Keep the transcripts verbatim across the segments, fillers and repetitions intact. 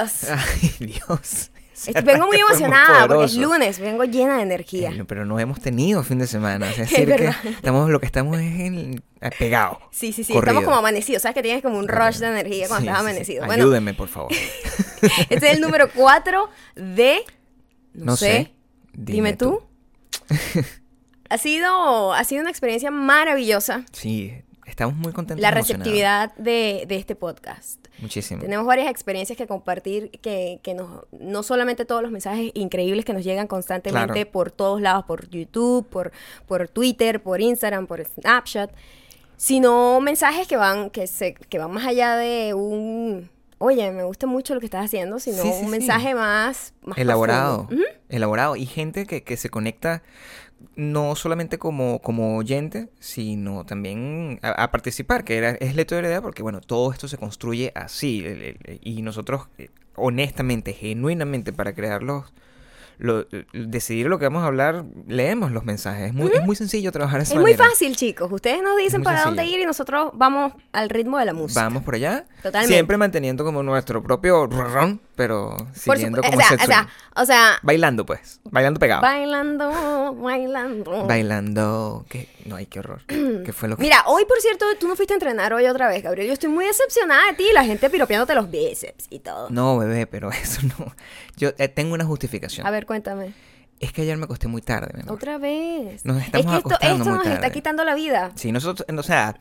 Dios. Ay, Dios. Vengo muy emocionada muy porque es lunes, vengo llena de energía. Eh, pero no hemos tenido fin de semana, o sea, es decir verdad. Que estamos, lo que estamos es en, pegados. Sí, sí, sí, corrido. Estamos como amanecidos, sabes que tienes como un rush de energía cuando sí, estás amanecido. Sí, sí. Bueno, ayúdenme, por favor. Este es el número cuatro de, no, no sé, sé, dime, dime tú. tú. ha, sido, ha sido una experiencia maravillosa. Sí, estamos muy contentos. La receptividad de, de este podcast. Muchísimo. Tenemos varias experiencias que compartir, que, que nos, no solamente todos los mensajes increíbles que nos llegan constantemente, claro, por todos lados, por YouTube, por, por Twitter, por Instagram, por Snapchat, sino mensajes que van, que se, que van más allá de un, oye, me gusta mucho lo que estás haciendo, sino sí, sí, un mensaje sí. más, más elaborado, ¿Mm? elaborado, y gente que, que se conecta no solamente como, como oyente, sino también a, a participar, que era, es la idea, porque bueno, todo esto se construye así, el, el, el, y nosotros honestamente, genuinamente, para crearlos, lo, decidir lo que vamos a hablar, leemos los mensajes. Es muy, ¿Mm? es muy sencillo trabajar así. Es manera. Muy fácil, chicos. Ustedes nos dicen para sencillo. dónde ir y nosotros vamos al ritmo de la música. Vamos por allá. Totalmente. Siempre manteniendo como nuestro propio ron, pero siguiendo como o sea, o sea, o sea, bailando, pues. Bailando pegado. Bailando, bailando. Bailando. ¿Qué? No, ay, qué horror. ¿Qué fue lo que... Mira, hoy, por cierto, tú no fuiste a entrenar hoy otra vez, Gabriel. Yo estoy muy decepcionada de ti y la gente piropeándote los bíceps y todo. No, bebé, pero eso no. Yo eh, tengo una justificación. A ver, cuéntame. Es que ayer me acosté muy tarde, mi amor. Otra vez. Nos estamos es que esto, acostando esto muy tarde. Esto nos está quitando la vida. Sí, nosotros, o sea,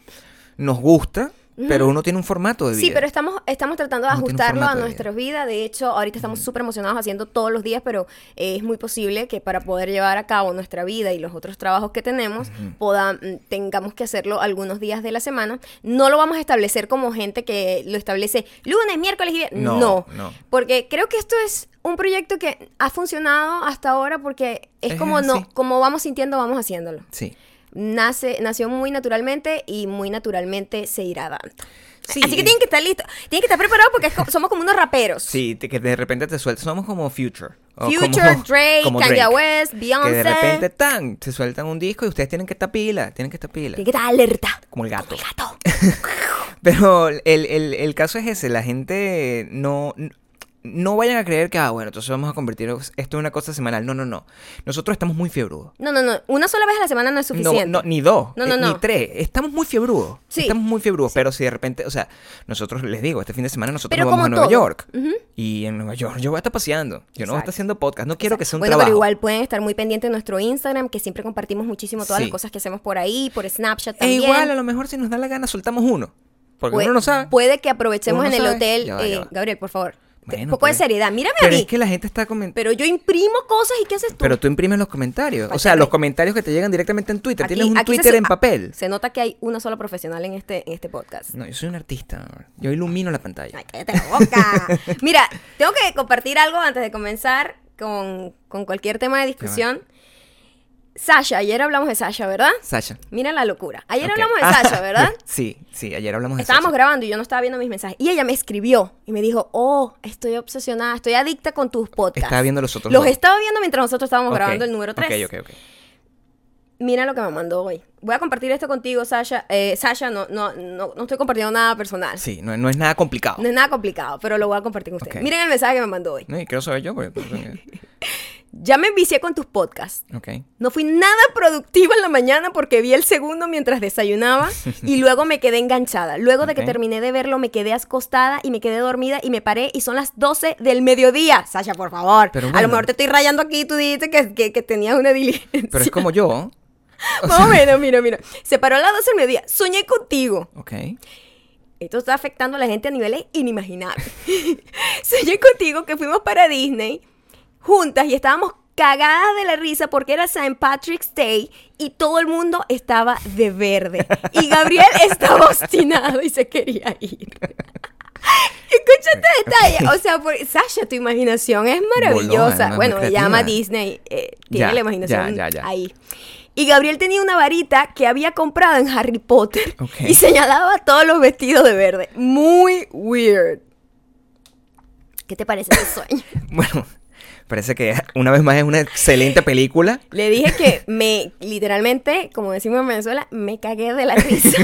nos gusta, mm. pero uno tiene un formato de vida. Sí, pero estamos, estamos tratando de uno ajustarlo a nuestra vida. vida. De hecho, ahorita estamos mm. súper emocionados haciendo todos los días, pero eh, es muy posible que para poder llevar a cabo nuestra vida y los otros trabajos que tenemos, mm-hmm. poda, tengamos que hacerlo algunos días de la semana. No lo vamos a establecer como gente que lo establece lunes, miércoles y viernes. No, no, no. Porque creo que esto es... un proyecto que ha funcionado hasta ahora porque es, es como, no, como vamos sintiendo, vamos haciéndolo. Sí. Nace, nació muy naturalmente y muy naturalmente se irá dando. Sí. Así que tienen que estar listos, tienen que estar preparados porque es como, somos como unos raperos. Sí, te, que de repente te sueltan, somos como Future. Future, como, Drake, como Kanye Drake, West, Beyoncé. Que de repente tan, se sueltan un disco y ustedes tienen que estar pila, tienen que estar pila. Tienen que estar alerta. Como el gato. Como el gato. Pero el, el, el caso es ese, la gente no... No vayan a creer que, ah, bueno, entonces vamos a convertir esto en una cosa semanal. No, no, no. Nosotros estamos muy fiebrudos. No, no, no. Una sola vez a la semana no es suficiente. No, no, ni dos. No, no, eh, no. Ni tres. Estamos muy fiebrudos. Sí. Estamos muy fiebrudos. Sí. Pero si de repente, o sea, nosotros les digo, este fin de semana nosotros pero vamos a Nueva todo. York. Uh-huh. Y en Nueva York yo voy a estar paseando. Yo Exacto. no voy a estar haciendo podcast. No quiero Exacto. que sea un bueno, trabajo. Bueno, pero igual pueden estar muy pendientes de nuestro Instagram, que siempre compartimos muchísimo todas sí. las cosas que hacemos por ahí, por Snapchat también. E igual, a lo mejor si nos da la gana soltamos uno. Porque Pu- uno no sabe. Puede que aprovechemos uno en no el hotel. Ya va, ya va. Eh, Gabriel, por favor. Bueno, un poco pues, de seriedad, mírame a mí. Pero es que la gente está comentando. Pero yo imprimo cosas y ¿qué haces tú? Pero tú imprimes los comentarios. Pachame. O sea, los comentarios que te llegan directamente en Twitter. Aquí, tienes un Twitter se, en papel. Se nota que hay una sola profesional en este, en este podcast. No, yo soy un artista. Yo ilumino la pantalla. Ay, cállate la boca. Mira, tengo que compartir algo antes de comenzar con, con cualquier tema de discusión. Sasha, ayer hablamos de Sasha, ¿verdad? Sasha. Mira la locura. Ayer okay. hablamos de Sasha, ¿verdad? Sí, sí, ayer hablamos de Estábamos Sasha. Estábamos grabando y yo no estaba viendo mis mensajes. Y ella me escribió y me dijo, oh, estoy obsesionada, estoy adicta con tus podcasts. Estaba viendo los otros Los dos. Estaba viendo mientras nosotros estábamos okay. grabando el número tres. Ok, ok, ok. Mira lo que me mandó hoy. Voy a compartir esto contigo, Sasha. Eh, Sasha, no, no, no, no estoy compartiendo nada personal. Sí, no, no es nada complicado. No es nada complicado, pero lo voy a compartir con ustedes. Okay. Miren el mensaje que me mandó hoy. No, y quiero saber yo, porque... Ya me envicié con tus podcasts. Okay. No fui nada productiva en la mañana porque vi el segundo mientras desayunaba y luego me quedé enganchada. Luego okay. de que terminé de verlo, me quedé acostada y me quedé dormida y me paré y son las doce del mediodía. Sasha, por favor. Pero bueno, a lo mejor te estoy rayando aquí y tú dijiste que, que, que tenías una diligencia. Pero es como yo. Más o menos, mira, mira. Se paró a las doce del mediodía. Soñé contigo. Ok. Esto está afectando a la gente a niveles inimaginables. Soñé contigo que fuimos para Disney... juntas y estábamos cagadas de la risa porque era Saint Patrick's Day y todo el mundo estaba de verde. Y Gabriel estaba obstinado y se quería ir. Escucha este detalle. O sea, por... Sasha, tu imaginación es maravillosa. Bolona, bueno, ella ama Disney. Eh, tiene ya, la imaginación ya, ya, ya. ahí. Y Gabriel tenía una varita que había comprado en Harry Potter okay. y señalaba todos los vestidos de verde. Muy weird. ¿Qué te parece ese sueño? Bueno... Parece que una vez más es una excelente película. Le dije que me, literalmente, como decimos en Venezuela, me cagué de la risa.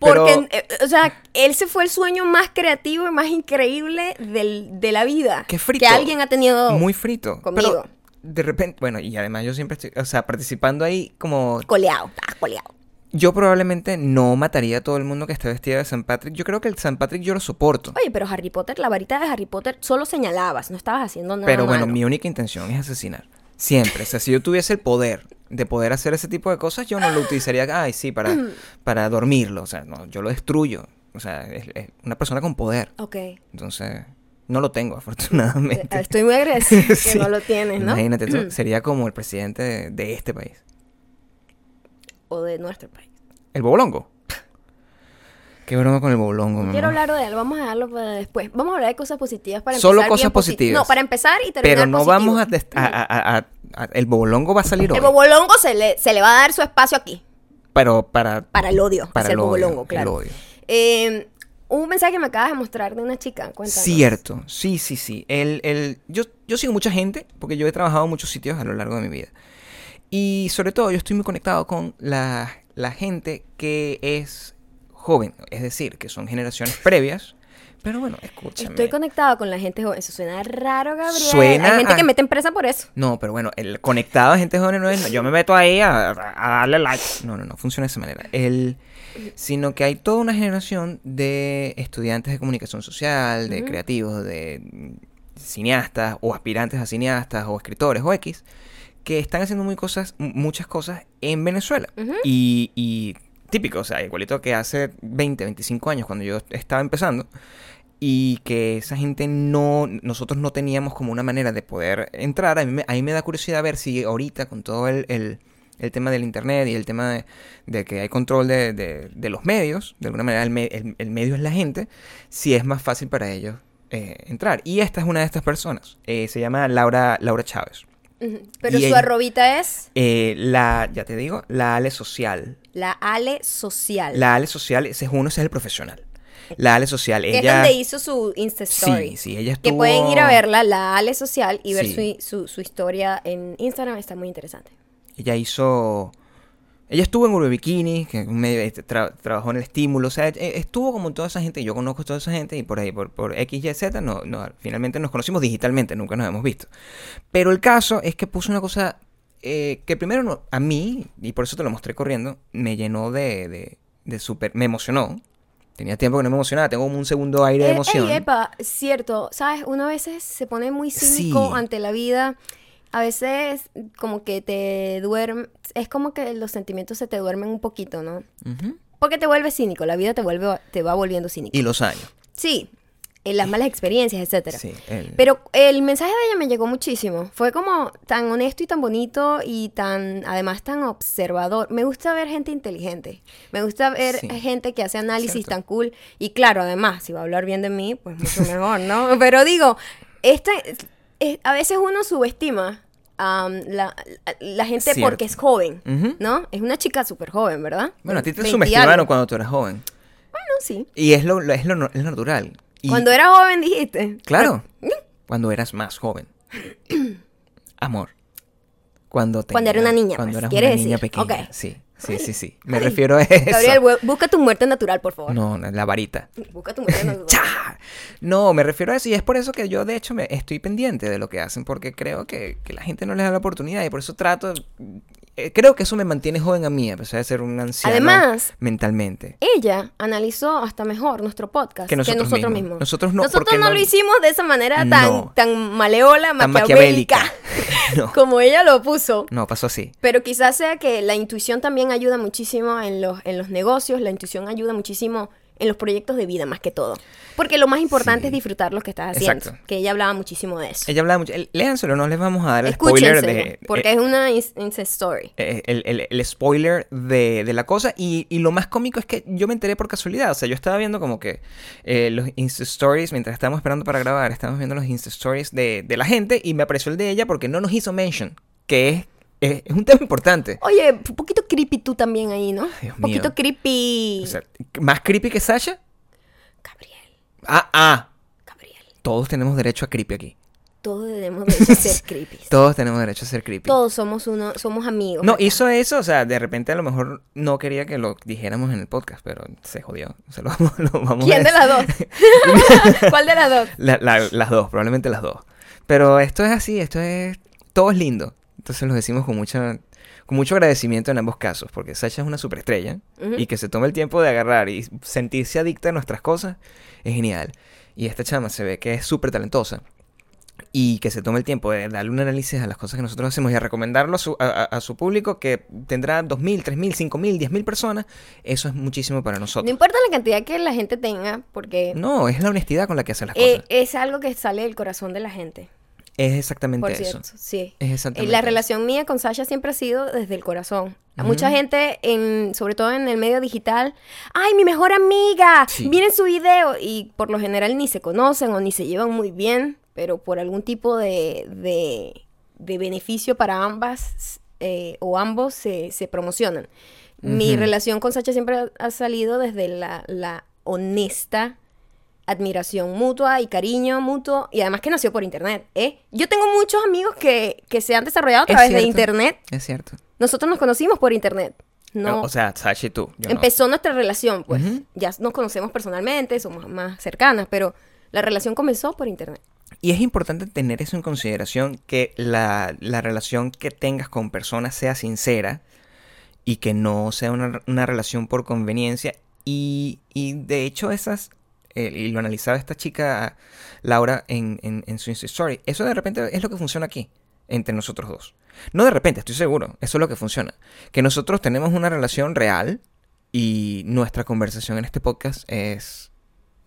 Porque, pero, o sea, ese fue el sueño más creativo y más increíble del, de la vida. Qué frito. Que alguien ha tenido muy frito conmigo. Pero, de repente, bueno, y además yo siempre estoy, o sea, participando ahí como... Coleado, ah, coleado. Yo probablemente no mataría a todo el mundo que esté vestida de San Patrick. Yo creo que el San Patrick yo lo soporto. Oye, pero Harry Potter, la varita de Harry Potter, solo señalabas, no estabas haciendo nada. Pero bueno, malo. Mi única intención es asesinar. Siempre. O sea, si yo tuviese el poder de poder hacer ese tipo de cosas, yo no lo utilizaría, ay, sí, para, para dormirlo. O sea, no, yo lo destruyo. O sea, es, es una persona con poder. Ok. Entonces... No lo tengo, afortunadamente. Estoy muy agradecida que sí. No lo tienes, ¿no? Imagínate, tú, sería como el presidente de, de este país. O de nuestro país. ¿El bobolongo? Qué broma con el bobolongo, mamá. Quiero hablar de él, vamos a dejarlo para después. Vamos a hablar de cosas positivas para empezar. Solo cosas positivas. Posit- no, para empezar y terminar Pero no positivo. vamos a, dest- a, a, a, a... El bobolongo va a salir hoy. El bobolongo se le, se le va a dar su espacio aquí. Pero para... Para el odio. Para el bobolongo, claro. El odio. Eh... Un mensaje que me acabas de mostrar de una chica, cuéntanos. Cierto, sí, sí, sí. El, el, yo, yo sigo mucha gente porque yo he trabajado en muchos sitios a lo largo de mi vida. Y sobre todo yo estoy muy conectado con la, la gente que es joven, es decir, que son generaciones previas. Pero bueno, escúchame. Estoy conectado con la gente joven. Eso suena raro, Gabriel. Suena Hay gente a... que mete empresa por eso. No, pero bueno, el conectado a gente joven no es... Yo me meto ahí a, a darle like. No, no, no. Funciona de esa manera. El... Sino que hay toda una generación de estudiantes de comunicación social, de uh-huh. creativos, de cineastas o aspirantes a cineastas o escritores o X, que están haciendo muy cosas, muchas cosas en Venezuela. Uh-huh. Y... y típico, o sea, igualito que hace veinte, veinticinco años cuando yo estaba empezando y que esa gente no, nosotros no teníamos como una manera de poder entrar. A mí me, a mí me da curiosidad ver si ahorita con todo el, el, el tema del internet y el tema de, de que hay control de, de, de los medios, de alguna manera el, me, el, el medio es la gente, si es más fácil para ellos eh, entrar. Y esta es una de estas personas, eh, se llama Laura, Laura Chávez. Pero y su ella, arrobita es... Eh, la, ya te digo, la Ale Social. La Ale Social. La Ale Social, ese es uno, ese es el profesional. La Ale Social, ella... Que es donde hizo su Insta Story. Sí, sí, ella estuvo... Que pueden ir a verla, la Ale Social, y ver sí. su, su, su historia en Instagram, está muy interesante. Ella hizo... Ella estuvo en Urbe Bikini, que me, tra, trabajó en el estímulo, o sea, estuvo como toda esa gente, yo conozco a toda esa gente, y por ahí, por, por X, Y, Z, no, no, finalmente nos conocimos digitalmente, nunca nos hemos visto. Pero el caso es que puso una cosa eh, que primero no, a mí, y por eso te lo mostré corriendo, me llenó de, de, de súper... Me emocionó. Tenía tiempo que no me emocionaba, tengo como un segundo aire eh, de emoción. Ey, epa, cierto, ¿sabes? Uno a veces se pone muy cínico sí. ante la vida... A veces como que te duerme, es como que los sentimientos se te duermen un poquito, ¿no? Uh-huh. Porque te vuelves cínico, la vida te vuelve, te va volviendo cínico. Y los años. Sí, en las malas experiencias, etcétera. Sí, el... Pero el mensaje de ella me llegó muchísimo. Fue como tan honesto y tan bonito y tan, además tan observador. Me gusta ver gente inteligente. Me gusta ver sí. gente que hace análisis Cierto. tan cool. Y claro, además, si va a hablar bien de mí, pues mucho mejor, ¿no? Pero digo, esta, es, a veces uno subestima. Um, la, la, la gente Cierto. porque es joven, uh-huh. ¿no? Es una chica súper joven, ¿verdad? Bueno, a ti te subestimaron cuando tú eras joven. Bueno, sí. Y es lo, lo, es lo es natural. Y cuando eras joven dijiste. Claro. Cuando eras más joven. Amor. Cuando, te cuando era una niña. Cuando eras una decir? niña pequeña. Okay. Sí, sí, sí, sí. Me Ay. refiero a eso. Gabriel, busca tu muerte natural, por favor. No, la varita. Busca tu muerte natural. ¡Chá! No, me refiero a eso. Y es por eso que yo, de hecho, me estoy pendiente de lo que hacen. Porque creo que, que la gente no les da la oportunidad. Y por eso trato... Eh, creo que eso me mantiene joven a mí, a pesar de ser un anciano Además, mentalmente. Ella analizó hasta mejor nuestro podcast que nosotros, que nosotros mismos. mismos. Nosotros no, nosotros no, no lo hicimos de esa manera tan, no, tan maleola, tan maquiavélica. maquiavélica. No. Como ella lo puso. No, pasó así. Pero quizás sea que la intuición también ayuda muchísimo en los, en los negocios, la intuición ayuda muchísimo en los proyectos de vida, más que todo. Porque lo más importante sí. es disfrutar lo que estás haciendo. Exacto. Que ella hablaba muchísimo de eso. Ella hablaba mucho. Léanselo, no les vamos a dar el spoiler de... Porque eh, es una Insta Story. El, el, el spoiler de, de la cosa. Y, y lo más cómico es que yo me enteré por casualidad. O sea, yo estaba viendo como que eh, los Insta Stories, mientras estábamos esperando para grabar, estábamos viendo los Insta Stories de, de la gente y me apareció el de ella porque no nos hizo mention. Que es... Es un tema importante. Oye, un poquito creepy tú también ahí, ¿no? Un poquito mío. creepy. O sea, ¿más creepy que Sasha? Gabriel. Ah, ah. Gabriel. Todos tenemos derecho a creepy aquí. todos tenemos derecho a ser creepy. Todos tenemos derecho a ser creepy. Todos somos uno, somos amigos. No, acá. Hizo eso, o sea, de repente a lo mejor no quería que lo dijéramos en el podcast, pero se jodió. O sea, lo, lo vamos ¿Quién a de las dos? ¿Cuál de las dos? La, la, las dos, probablemente las dos. Pero esto es así, esto es... Todo es lindo. Entonces lo decimos con mucha... Con mucho agradecimiento en ambos casos, porque Sasha es una superestrella, uh-huh, y que se toma el tiempo de agarrar y sentirse adicta a nuestras cosas es genial. Y esta chama se ve que es súper talentosa y que se toma el tiempo de darle un análisis a las cosas que nosotros hacemos y a recomendarlo a su, a, a, a su público, que tendrá dos mil, tres mil, cinco mil, diez mil personas. Eso es muchísimo para nosotros. No importa la cantidad que la gente tenga, porque... No, es la honestidad con la que hace las eh, cosas. Es algo que sale del corazón de la gente. Es exactamente Por cierto, eso. Sí. Es exactamente la eso. Relación mía con Sasha siempre ha sido desde el corazón. A uh-huh. mucha gente, en, sobre todo en el medio digital, ¡ay, mi mejor amiga! Sí. ¡Miren su video! Y por lo general ni se conocen o ni se llevan muy bien, pero por algún tipo de, de, de beneficio para ambas eh, o ambos se, se promocionan. Uh-huh. Mi relación con Sasha siempre ha, ha salido desde la, la honesta admiración mutua y cariño mutuo, y además que nació por internet, ¿eh? Yo tengo muchos amigos que, que se han desarrollado a través de internet. Es cierto. Nosotros nos conocimos por internet. No, o sea, Sasha y tú. Empezó no. nuestra relación, pues. Uh-huh. Ya nos conocemos personalmente, somos más cercanas, pero la relación comenzó por internet. Y es importante tener eso en consideración, que la, la relación que tengas con personas sea sincera y que no sea una, una relación por conveniencia. Y, y de hecho esas... Eh, y lo analizaba esta chica Laura en, en, en su Insta Story. Eso de repente es lo que funciona aquí entre nosotros dos. No de repente, estoy seguro. Eso es lo que funciona. Que nosotros tenemos una relación real y nuestra conversación en este podcast es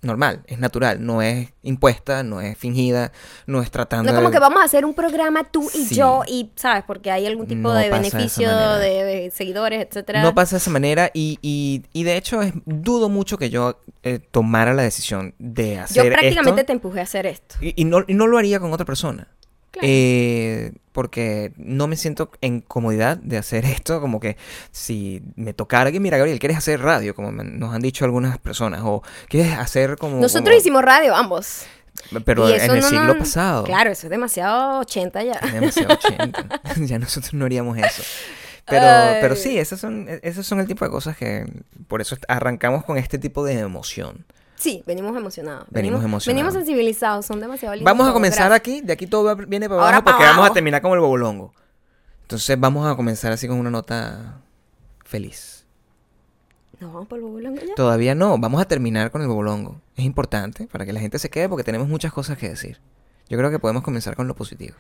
normal, es natural, no es impuesta, no es fingida, no es tratando... No como de... que vamos a hacer un programa tú y sí. yo y, ¿sabes? Porque hay algún tipo no de beneficio de, de seguidores, etcétera. No pasa de esa manera y, y, y de hecho es, dudo mucho que yo eh, tomara la decisión de hacer esto. Yo prácticamente esto, te empujé a hacer esto. Y, y, no, y no lo haría con otra persona. Claro. Eh, porque no me siento en comodidad de hacer esto, como que si me tocara que, mira, Gabriel, ¿quieres hacer radio? Como me, nos han dicho algunas personas, o ¿quieres hacer como...? Nosotros como... hicimos radio, ambos. Pero en el no, siglo no... pasado. Claro, eso es demasiado ochenta ya. Es demasiado ochenta. Ya nosotros no haríamos eso. Pero, pero sí, esos son, esos son el tipo de cosas que... Por eso arrancamos con este tipo de emoción. Sí, venimos emocionados. Venimos, venimos emocionados. Venimos sensibilizados, son demasiado lindos. Vamos a comenzar gracias. Aquí, de aquí todo viene para abajo, para porque abajo. Vamos a terminar como el bobolongo. Entonces vamos a comenzar así con una nota feliz. ¿No vamos para el bobolongo ya? Todavía no, vamos a terminar con el bobolongo. Es importante para que la gente se quede porque tenemos muchas cosas que decir. Yo creo que podemos comenzar con lo positivo.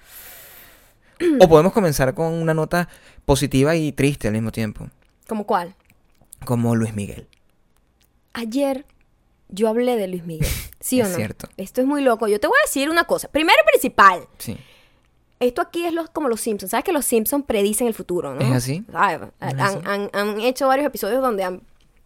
O podemos comenzar con una nota positiva y triste al mismo tiempo. ¿Como cuál? Como Luis Miguel. Ayer... Yo hablé de Luis Miguel, ¿sí o no? Es cierto. Esto es muy loco. Yo te voy a decir una cosa. Primero y principal. Sí. Esto aquí es los, como los Simpsons. ¿Sabes que los Simpsons predicen el futuro, no? ¿Es así? Ay, ¿Es han, así? Han, han hecho varios episodios donde han,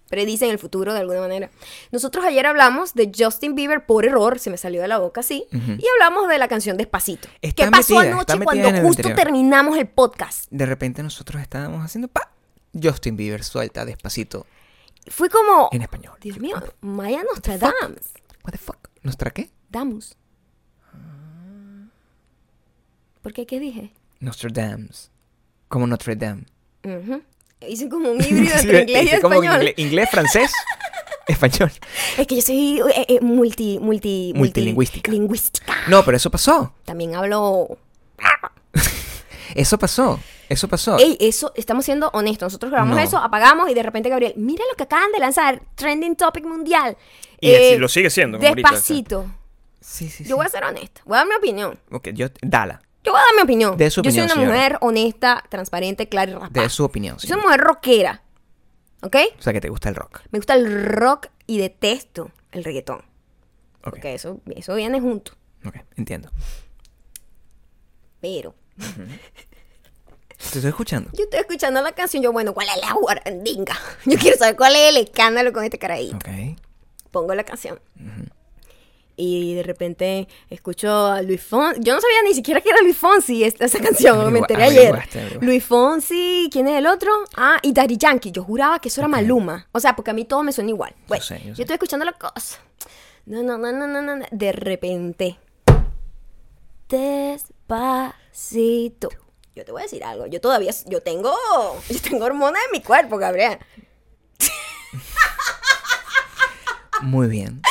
predicen el futuro de alguna manera. Nosotros ayer hablamos de Justin Bieber por error. Se me salió de la boca así. Uh-huh. Y hablamos de la canción Despacito. Está ¿Qué pasó metida, anoche cuando justo anterior. Terminamos el podcast? De repente nosotros estábamos haciendo... pa Justin Bieber suelta Despacito. Fue como... En español. Dios mío, Maya Nostradamus. What the fuck? ¿Nostra qué? Damus. ¿Por qué? ¿Qué dije? Nostradamus. Como Notre Dame. Uh-huh. Hice como un híbrido entre inglés y español. Inglés, francés, español. Es que yo soy eh, eh, multi, multi... Multilingüística. Lingüística. No, pero eso pasó. También hablo... Eso pasó. Eso pasó. Ey, eso, estamos siendo honestos. Nosotros grabamos no. eso, apagamos y de repente Gabriel, mira lo que acaban de lanzar, trending topic mundial. Y eh, lo sigue siendo. Despacito. Ahorita, sí, sí, yo sí. voy a ser honesta. Voy a dar mi opinión. Ok, yo, dala. Yo voy a dar mi opinión. De su opinión, yo soy una señora. Mujer honesta, transparente, clara y rapaz. De su opinión, sí. Yo soy una mujer rockera, ¿ok? O sea, que te gusta el rock. Me gusta el rock y detesto el reggaetón. Ok. Porque eso, eso viene junto. Ok, entiendo. Pero... Uh-huh. Te estoy escuchando. Yo estoy escuchando la canción. Yo, bueno, ¿cuál es la guarandinga? Yo quiero saber cuál es el escándalo con este carajito. Okay. Pongo la canción. Uh-huh. Y de repente escucho a Luis Fonsi. Yo no sabía ni siquiera que era Luis Fonsi esa, esa canción. Averigua, me enteré ayer. Luis Fonsi, ¿quién es el otro? Ah, y Daddy Yankee. Yo juraba que eso okay. era Maluma. O sea, porque a mí todo me suena igual. Bueno, yo, sé, yo, yo sé. estoy escuchando la cosa. No, no, no, no, no, no. De repente. despacito. Yo te voy a decir algo, yo todavía, yo tengo, yo tengo hormonas en mi cuerpo, Gabriel. Muy bien.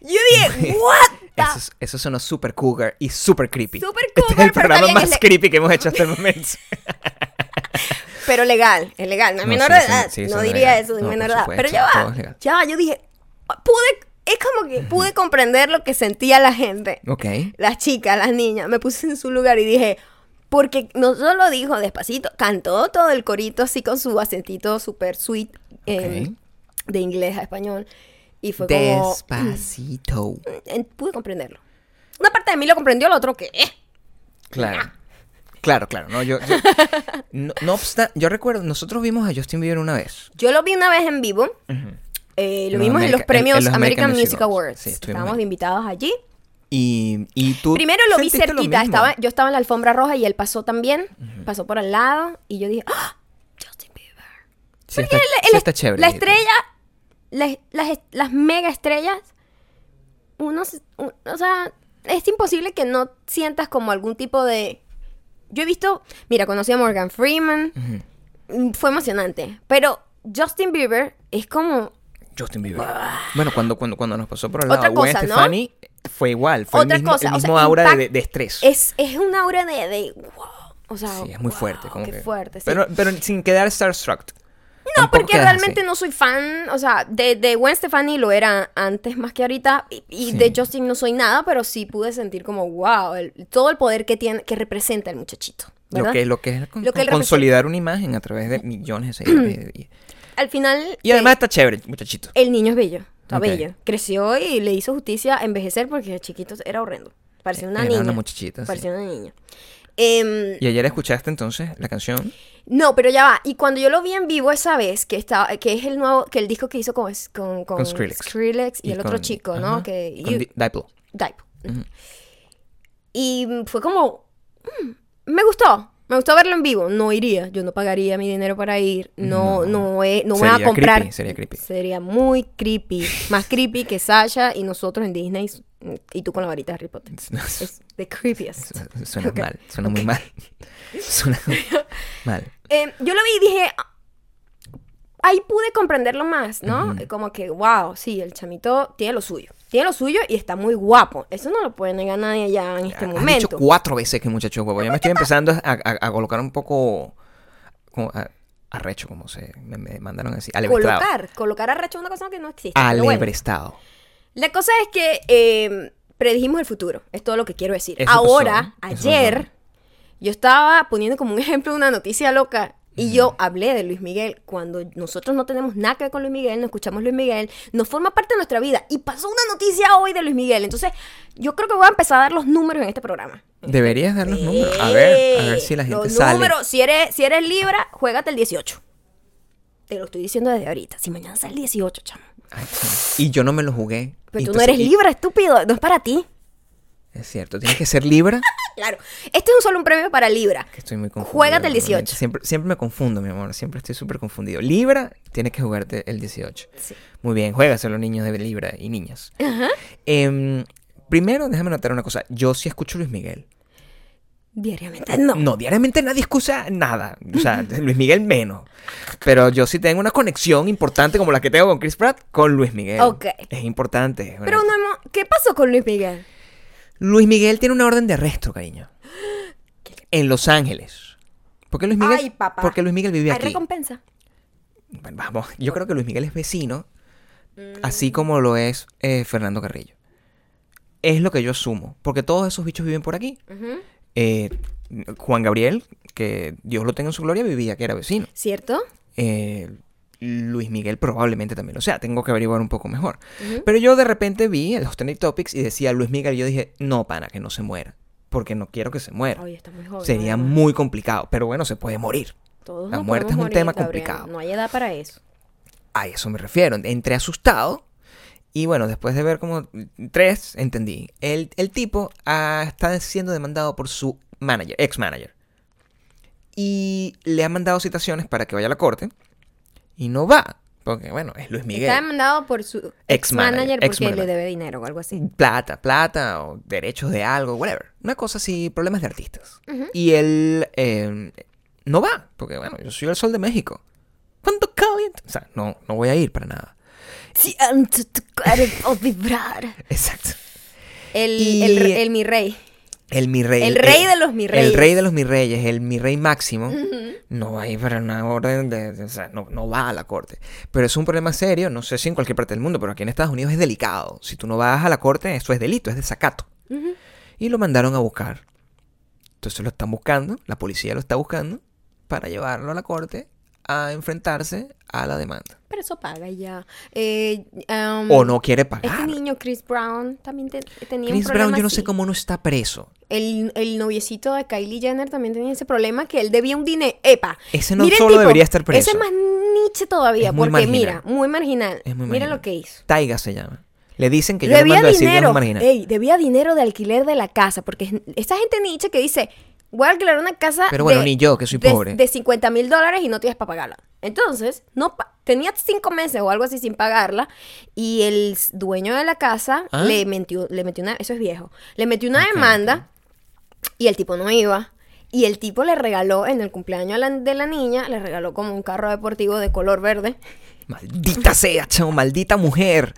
Yo dije, what the... Eso, eso sonó super cougar y super creepy. Super cougar, este es el programa pero más le... creepy que hemos hecho hasta el momento. Pero legal, es legal, no es no, menor de sí, edad, sí, sí, no diría legal. Eso, no, es menor de edad. Pero ya va, ya va, yo dije, pude... Es como que pude comprender lo que sentía la gente. Ok. Las chicas, las niñas. Me puse en su lugar y dije... Porque no solo dijo despacito, cantó todo el corito así con su acentito super sweet. Eh, okay. De inglés a español. Y fue como... Despacito. Pude comprenderlo. Una parte de mí lo comprendió, la otra que... Eh. Claro. Nah. Claro, claro. No, yo, yo, no, no obsta- yo recuerdo, nosotros vimos a Justin Bieber una vez. Yo lo vi una vez en vivo. Uh-huh. Eh, lo vimos America, en los premios en, en los American, American Music Awards. Sí, estábamos bien. Invitados allí. Y, y tú primero lo vi cerquita. Lo estaba, yo estaba en la alfombra roja y él pasó también. Uh-huh. Pasó por al lado. Y yo dije, ¡ah! Justin Bieber. Sí, porque está, él, él, sí está chévere. La estrella, las, las, las mega estrellas, uno, uno, o sea, es imposible que no sientas como algún tipo de... Yo he visto... Mira, conocí a Morgan Freeman. Uh-huh. Fue emocionante. Pero Justin Bieber es como... Justin Bieber. Bueno, cuando, cuando, cuando nos pasó por el lado de Gwen Stefani, ¿no? Fue igual. Fue otra el mismo, cosa. El mismo o sea, aura de, de estrés. Es, es un aura de... de wow. O sea, sí, es muy wow, fuerte. Como qué que... fuerte, sí. Pero, pero sin quedar starstruck. No, porque realmente así. No soy fan. O sea, de, de Gwen Stefani lo era antes más que ahorita. Y, y sí. De Justin no soy nada, pero sí pude sentir como wow. El, todo el poder que tiene, que representa el muchachito. ¿Verdad? Lo que, lo que es con, lo que consolidar una imagen a través de millones de seguidores. Al final... Y además eh, está chévere, muchachito. El niño es bello. Está okay. bello. Creció y le hizo justicia envejecer porque de chiquito era horrendo. Parecía una era niña. Una muchachita, Parecía sí. una niña. Eh, ¿Y ayer escuchaste entonces la canción? No, pero ya va. Y cuando yo lo vi en vivo esa vez, que estaba, que es el nuevo... Que el disco que hizo con... Con, con, con Skrillex. Skrillex y, y el con, otro chico, uh-huh. ¿no? Que, con you, di- Diplo. Diplo. Uh-huh. Y fue como... Mm, me gustó. Me gustó verlo en vivo. No iría. Yo no pagaría mi dinero para ir. No, no, no, he, no me voy a comprar. Creepy, sería creepy. Sería muy creepy. Más creepy que Sasha y nosotros en Disney. Y tú con la varita de Harry Potter. No, es the creepiest. Suena okay. mal. Suena okay. muy mal. Suena mal. Eh, yo lo vi y dije... Ahí pude comprenderlo más, ¿no? Uh-huh. Como que, wow, sí, el chamito tiene lo suyo. Tiene lo suyo y está muy guapo. Eso no lo puede negar nadie ya en este Has momento. Has dicho cuatro veces que muchacho es guapo. Yo me estoy empezando a, a, a colocar un poco como a, arrecho, como se me, me mandaron así. Alebrestado. Colocar. Colocar arrecho es una cosa que no existe. Alebrestado. Bueno. La cosa es que eh, predijimos el futuro. Es todo lo que quiero decir. Eso Ahora, pasó, ayer, pasó. Yo estaba poniendo como un ejemplo de una noticia loca. Y yo hablé de Luis Miguel cuando nosotros no tenemos nada que ver con Luis Miguel, no escuchamos Luis Miguel, no forma parte de nuestra vida. Y pasó una noticia hoy de Luis Miguel. Entonces, yo creo que voy a empezar a dar los números en este programa. Deberías dar los sí. números. A ver, a ver si la gente los sale. Los números, si eres, si eres Libra, juégate el dieciocho. Te lo estoy diciendo desde ahorita. Si mañana sale el dieciocho, chamo. Ay, y yo no me lo jugué. Pero entonces, tú no eres Libra, y... estúpido. No es para ti. Es cierto, tienes que ser Libra. Claro, este es un solo un premio para Libra. Que estoy muy confundido. Juégate el dieciocho. Siempre, siempre me confundo, mi amor, siempre estoy súper confundido. Libra, tienes que jugarte el dieciocho. Sí. Muy bien, juégaselo, niños de Libra y niñas. Ajá. Eh, primero, déjame notar una cosa. Yo sí escucho Luis Miguel. Diariamente no. No, diariamente nadie escucha nada. O sea, Luis Miguel menos. Pero yo sí tengo una conexión importante como la que tengo con Chris Pratt, con Luis Miguel. Ok. Es importante. Bueno. Pero, no, ¿qué pasó con Luis Miguel? Luis Miguel tiene una orden de arresto, cariño. En Los Ángeles. ¿Por qué Luis Miguel? Ay, papá. Porque Luis Miguel vive aquí. ¿Hay recompensa? Bueno, vamos. Yo creo que Luis Miguel es vecino, mm. así como lo es eh, Fernando Carrillo. Es lo que yo asumo. Porque todos esos bichos viven por aquí. Uh-huh. Eh, Juan Gabriel, que Dios lo tenga en su gloria, vivía aquí, era vecino. ¿Cierto? Eh... Luis Miguel probablemente también lo sea. Tengo que averiguar un poco mejor. Uh-huh. Pero yo de repente vi en los Trending Topics y decía Luis Miguel. Y yo dije, no, pana, que no se muera. Porque no quiero que se muera. Oye, está muy joven. Sería ¿no? muy complicado. Pero bueno, se puede morir. Todos la muerte es un morir, tema Gabriel. Complicado. No hay edad para eso. A eso me refiero. Entré asustado. Y bueno, después de ver como tres, entendí. El, el tipo ah, está siendo demandado por su manager, ex manager. Y le ha mandado citaciones para que vaya a la corte. Y no va. Porque, bueno, es Luis Miguel. Está demandado por su ex-manager ex porque ex le debe dinero o algo así. Plata, plata o derechos de algo, whatever. Una cosa así, problemas de artistas. Uh-huh. Y él eh, no va, porque, bueno, yo soy el sol de México. ¿Cuánto caliente? O sea, no, no voy a ir para nada. Si antes tocar o vibrar. Exacto. El, y... el, el, el mi rey. El mi rey. El rey el, de los mi reyes. El rey de los mi reyes, el mi rey máximo, uh-huh. no va a ir para una orden de... de o sea, no, no va a la corte. Pero es un problema serio, no sé si en cualquier parte del mundo, pero aquí en Estados Unidos es delicado. Si tú no vas a la corte, eso es delito, es desacato. Uh-huh. Y lo mandaron a buscar. Entonces lo están buscando, la policía lo está buscando, para llevarlo a la corte a enfrentarse a la demanda. Pero eso paga ya. Eh, um, o no quiere pagar. Este niño, Chris Brown, también te, tenía Chris un problema Chris Brown, yo así. No sé cómo no está preso. El, el noviecito de Kylie Jenner también tenía ese problema, que él debía un dinero. ¡Epa! Ese no miren, solo tipo, debería estar preso. Ese es más niche todavía, porque marginal. Mira, muy marginal. Es muy mira marginal. Lo que hizo. Tyga se llama. Le dicen que yo debía no mando dinero. A decir es marginal. Ey, debía dinero de alquiler de la casa, porque esa gente niche que dice... Voy a alquilar una casa pero bueno, de, ni yo, que soy de, pobre. De cincuenta mil dólares y no tienes para pagarla. Entonces, no pa- tenía cinco meses o algo así sin pagarla. Y el dueño de la casa ¿ah? le metió, le metió una... Eso es viejo. Le metió una okay, demanda okay. Y el tipo no iba. Y el tipo le regaló, en el cumpleaños la, de la niña, le regaló como un carro deportivo de color verde. Maldita sea, chavo, maldita mujer.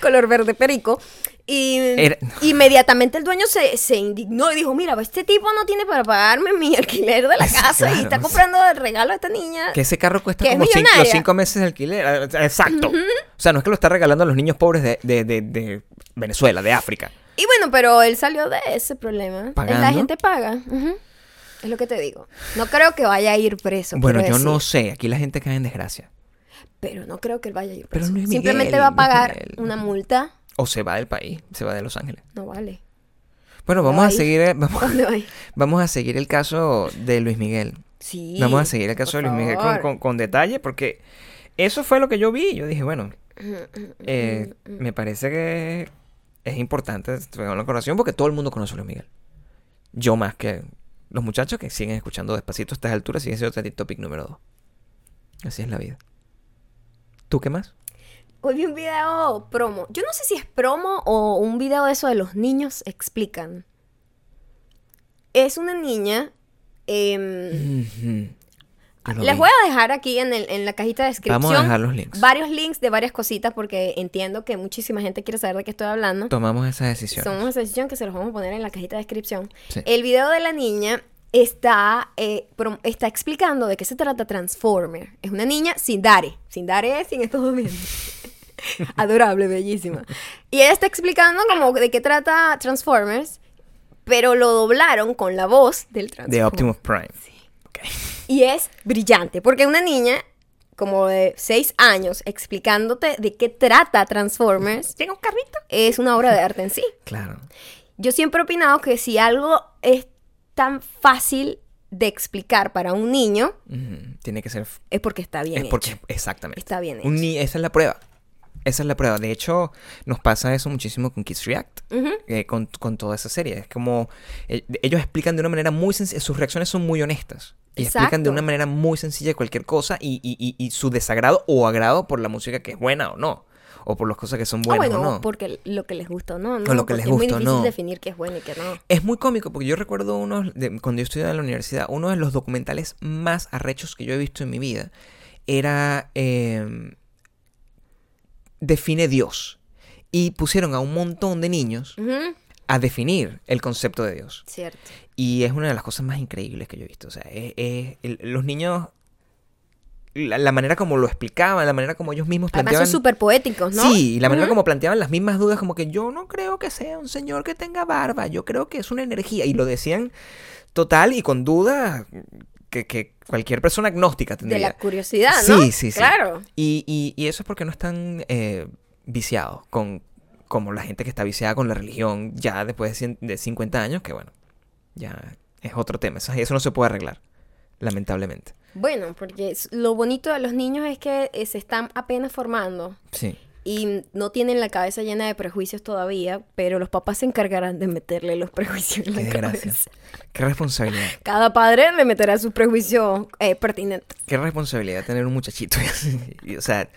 Color verde perico. Y Era... inmediatamente el dueño se, se indignó y dijo, mira, este tipo no tiene para pagarme mi alquiler de la casa claro, y está comprando el regalo a esta niña. Que ese carro cuesta como cinco, los cinco meses de alquiler. Exacto. Uh-huh. O sea, no es que lo está regalando a los niños pobres de, de, de, de Venezuela, de África. Y bueno, pero él salió de ese problema. ¿Pagando? La gente paga. Uh-huh. Es lo que te digo. No creo que vaya a ir preso. Bueno, yo decir. no sé. Aquí la gente cae en desgracia. Pero no creo que él vaya a ir preso. Pero Luis Miguel, simplemente va a pagar Miguel. una multa. O se va del país, se va de Los Ángeles. No vale. Bueno, vamos a seguir vamos, vamos a seguir el caso de Luis Miguel. Sí. Vamos a seguir el caso de Luis Miguel con, con, con detalle, porque eso fue lo que yo vi. Yo dije, bueno, eh, me parece que es importante tener la corrección porque todo el mundo conoce a Luis Miguel. Yo más que los muchachos que siguen escuchando Despacito a estas alturas, siguen siendo trending topic número dos. Así es la vida. ¿Tú qué más? Hoy vi un video promo. Yo no sé si es promo o un video de eso de los niños explican. Es una niña. Eh, mm-hmm. Les voy a dejar aquí en, el, en la cajita de descripción. Vamos a dejar los links. Varios links de varias cositas porque entiendo que muchísima gente quiere saber de qué estoy hablando. Tomamos esa decisión. Tomamos esa decisión que se los vamos a poner en la cajita de descripción. Sí. El video de la niña está, eh, prom- está explicando de qué se trata Transformer. Es una niña sin dare. Sin dare es sin estos momentos. Adorable, bellísima. Y ella está explicando como de qué trata Transformers, pero lo doblaron con la voz del Transformers. De Optimus Prime. Sí. Okay. Y es brillante, porque una niña como de seis años explicándote de qué trata Transformers. ¿Tiene un carrito? Es una obra de arte en sí. Claro. Yo siempre he opinado que si algo es tan fácil de explicar para un niño, mm, tiene que ser... F- es porque está bien es porque, hecho. Exactamente. Está bien hecho. Un ni- esa es la prueba. Esa es la prueba. De hecho, nos pasa eso muchísimo con Kids React, uh-huh. eh, con, con toda esa serie. Es como, eh, ellos explican de una manera muy sencilla, sus reacciones son muy honestas. Y exacto. Explican de una manera muy sencilla cualquier cosa y, y, y, y su desagrado o agrado por la música que es buena o no. O por las cosas que son buenas ah, bueno, o no. Porque lo que les gusta o no. no o lo que les gusta o no. Es muy difícil definir qué es bueno y qué no. Es muy cómico porque yo recuerdo unos de, cuando yo estudiaba en la universidad, uno de los documentales más arrechos que yo he visto en mi vida era... Eh, define Dios. Y pusieron a un montón de niños uh-huh. a definir el concepto de Dios. Cierto. Y es una de las cosas más increíbles que yo he visto. O sea, es, es, el, los niños... La, la manera como lo explicaban, la manera como ellos mismos planteaban... Además son súper poéticos, ¿no? Sí, y la manera uh-huh. como planteaban las mismas dudas, como que yo no creo que sea un señor que tenga barba, yo creo que es una energía. Y lo decían total y con dudas... Que, que cualquier persona agnóstica tendría. De la curiosidad, ¿no? Sí, sí, sí. Claro. Y, y, y eso es porque no están eh, viciados con como la gente que está viciada con la religión ya después de, cien, de cincuenta años, que bueno, ya es otro tema. Eso, eso no se puede arreglar, lamentablemente. Bueno, porque lo bonito de los niños es que se están apenas formando. Sí. y no tienen la cabeza llena de prejuicios todavía, pero los papás se encargarán de meterle los prejuicios en la cabeza. Qué responsabilidad. Cada padre le meterá sus prejuicios eh, pertinentes. Qué responsabilidad tener un muchachito. O sea,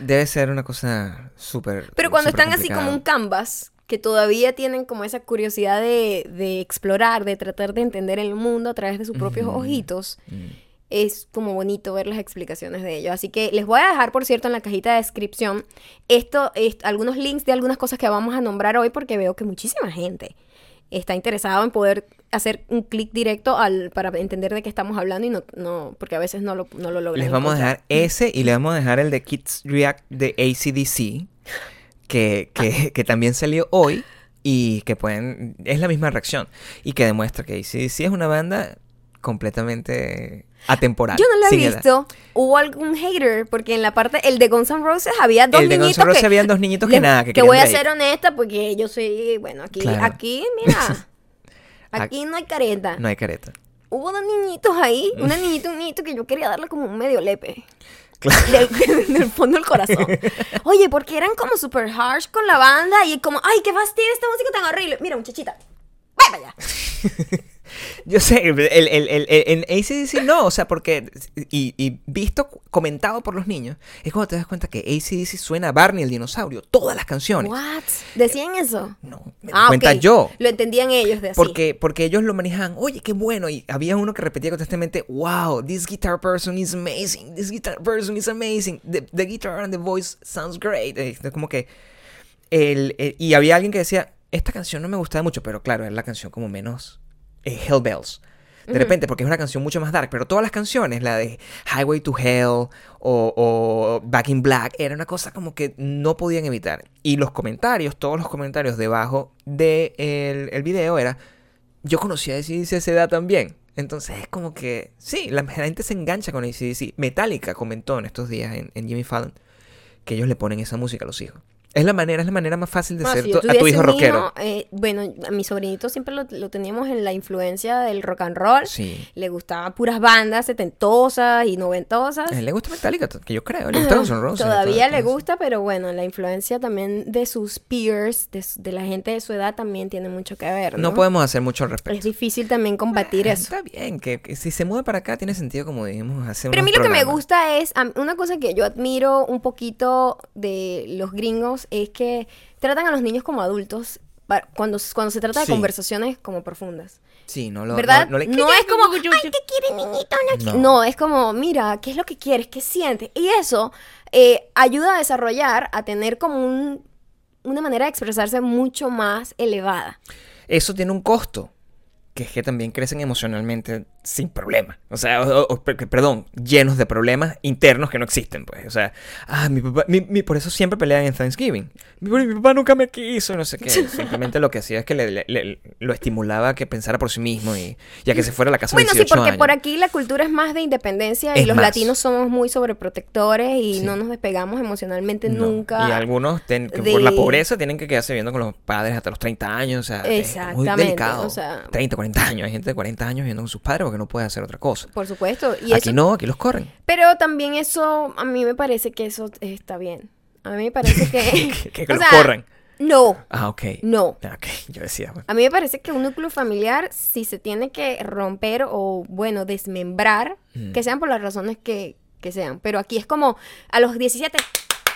debe ser una cosa súper. Pero cuando están complicada, así como un canvas, que todavía tienen como esa curiosidad de, de explorar, de tratar de entender el mundo a través de sus propios mm-hmm. ojitos. Mm. Es como bonito ver las explicaciones de ellos. Así que les voy a dejar, por cierto, en la cajita de descripción esto, esto, algunos links de algunas cosas que vamos a nombrar hoy, porque veo que muchísima gente está interesada en poder hacer un clic directo al, para entender de qué estamos hablando y no, no porque a veces no lo, no lo logran. Les vamos encontrar. A dejar ese y les vamos a dejar el de Kids React de A C D C, que, que, que también salió hoy y que pueden... Es la misma reacción y que demuestra que A C D C es una banda completamente... atemporal. Yo no lo he visto. Edad. Hubo algún hater, porque en la parte, el de Guns N' Roses había dos el niñitos. El de Guns N' Roses habían dos niñitos que les, nada, que Que voy a ser honesta, porque yo soy, bueno, aquí, claro. aquí, mira, aquí no hay careta. No hay careta. Hubo dos niñitos ahí, una niñita, un niñito que yo quería darle como un medio lepe. Claro. Del, del fondo del corazón. Oye, porque eran como super harsh con la banda y como, ay, qué fastidio esta música tan horrible. Mira, muchachita, ven para allá. Yo sé, el, el, el, el, en A C D C no, o sea, porque y, y visto, comentado por los niños, es cuando te das cuenta que A C D C suena a Barney el dinosaurio, todas las canciones. ¿What? ¿Decían eso? No, me ah, cuenta okay. yo. Lo entendían ellos de así. Porque, porque ellos lo manejaban, oye, qué bueno, y había uno que repetía constantemente, wow, this guitar person is amazing, this guitar person is amazing, the, the guitar and the voice sounds great. Es como que, el, el, y había alguien que decía, esta canción no me gustaba mucho, pero claro, era la canción como menos... Hell Bells, de uh-huh. repente, porque es una canción mucho más dark, pero todas las canciones, la de Highway to Hell o, o Back in Black, era una cosa como que no podían evitar. Y los comentarios, todos los comentarios debajo del de el video era, yo conocía a A C D C a esa edad también. Entonces es como que, sí, la gente se engancha con A C D C. Metallica comentó en estos días en, en Jimmy Fallon que ellos le ponen esa música a los hijos. Es la manera, es la manera más fácil de no, ser si tu, a tu hijo rockero. Hijo, eh, bueno, a mi sobrinito siempre lo, lo teníamos en la influencia del rock and roll. Sí. Le gustaban puras bandas setentosas y noventosas. A él le gusta Metallica, que yo creo. Le gusta Guns N' Roses. Todavía le gusta, pero bueno, la influencia también de sus peers, de, de la gente de su edad también tiene mucho que ver, ¿no? No podemos hacer mucho al respecto. Es difícil también combatir ah, eso. Está bien, que, que si se muda para acá tiene sentido, como dijimos, hacer pero unos Pero a mí lo que me gusta es, una cosa que yo admiro un poquito de los gringos, es que tratan a los niños como adultos para, cuando, cuando se trata de sí. conversaciones como profundas. Sí, no lo... ¿Verdad? No, no, le... no es como, ay, ¿qué quiere, niñito? No, no. no, es como, mira, ¿qué es lo que quieres? ¿Qué sientes? Y eso eh, ayuda a desarrollar, a tener como un, una manera de expresarse mucho más elevada. Eso tiene un costo, que es que también crecen emocionalmente sin problemas. O sea, o, o, perdón, llenos de problemas internos que no existen, pues. O sea, ah, mi papá, mi, mi, por eso siempre pelean en Thanksgiving. Mi, mi papá nunca me quiso, no sé qué. Simplemente lo que hacía es que le, le, le, lo estimulaba a que pensara por sí mismo y, y a que se fuera a la casa bueno, de dieciocho años. Bueno, sí, porque años. Por aquí la cultura es más de independencia y es los más. Latinos somos muy sobreprotectores y sí. no nos despegamos emocionalmente no. nunca. Y algunos, ten, de... por la pobreza, tienen que quedarse viviendo con los padres hasta los treinta años. O sea, exactamente, es muy delicado. O sea, treinta, cuarenta años. Hay gente de cuarenta años viviendo con sus padres porque no puede hacer otra cosa. Por supuesto. Y aquí eso... no, aquí los corren. Pero también eso, a mí me parece que eso está bien. A mí me parece que... que que, que los sea, corren. No. Ah, ok. No. Ah, ok, yo decía. Bueno. A mí me parece que un núcleo familiar, si se tiene que romper o, bueno, desmembrar, mm. que sean por las razones que, que sean. Pero aquí es como a los diecisiete...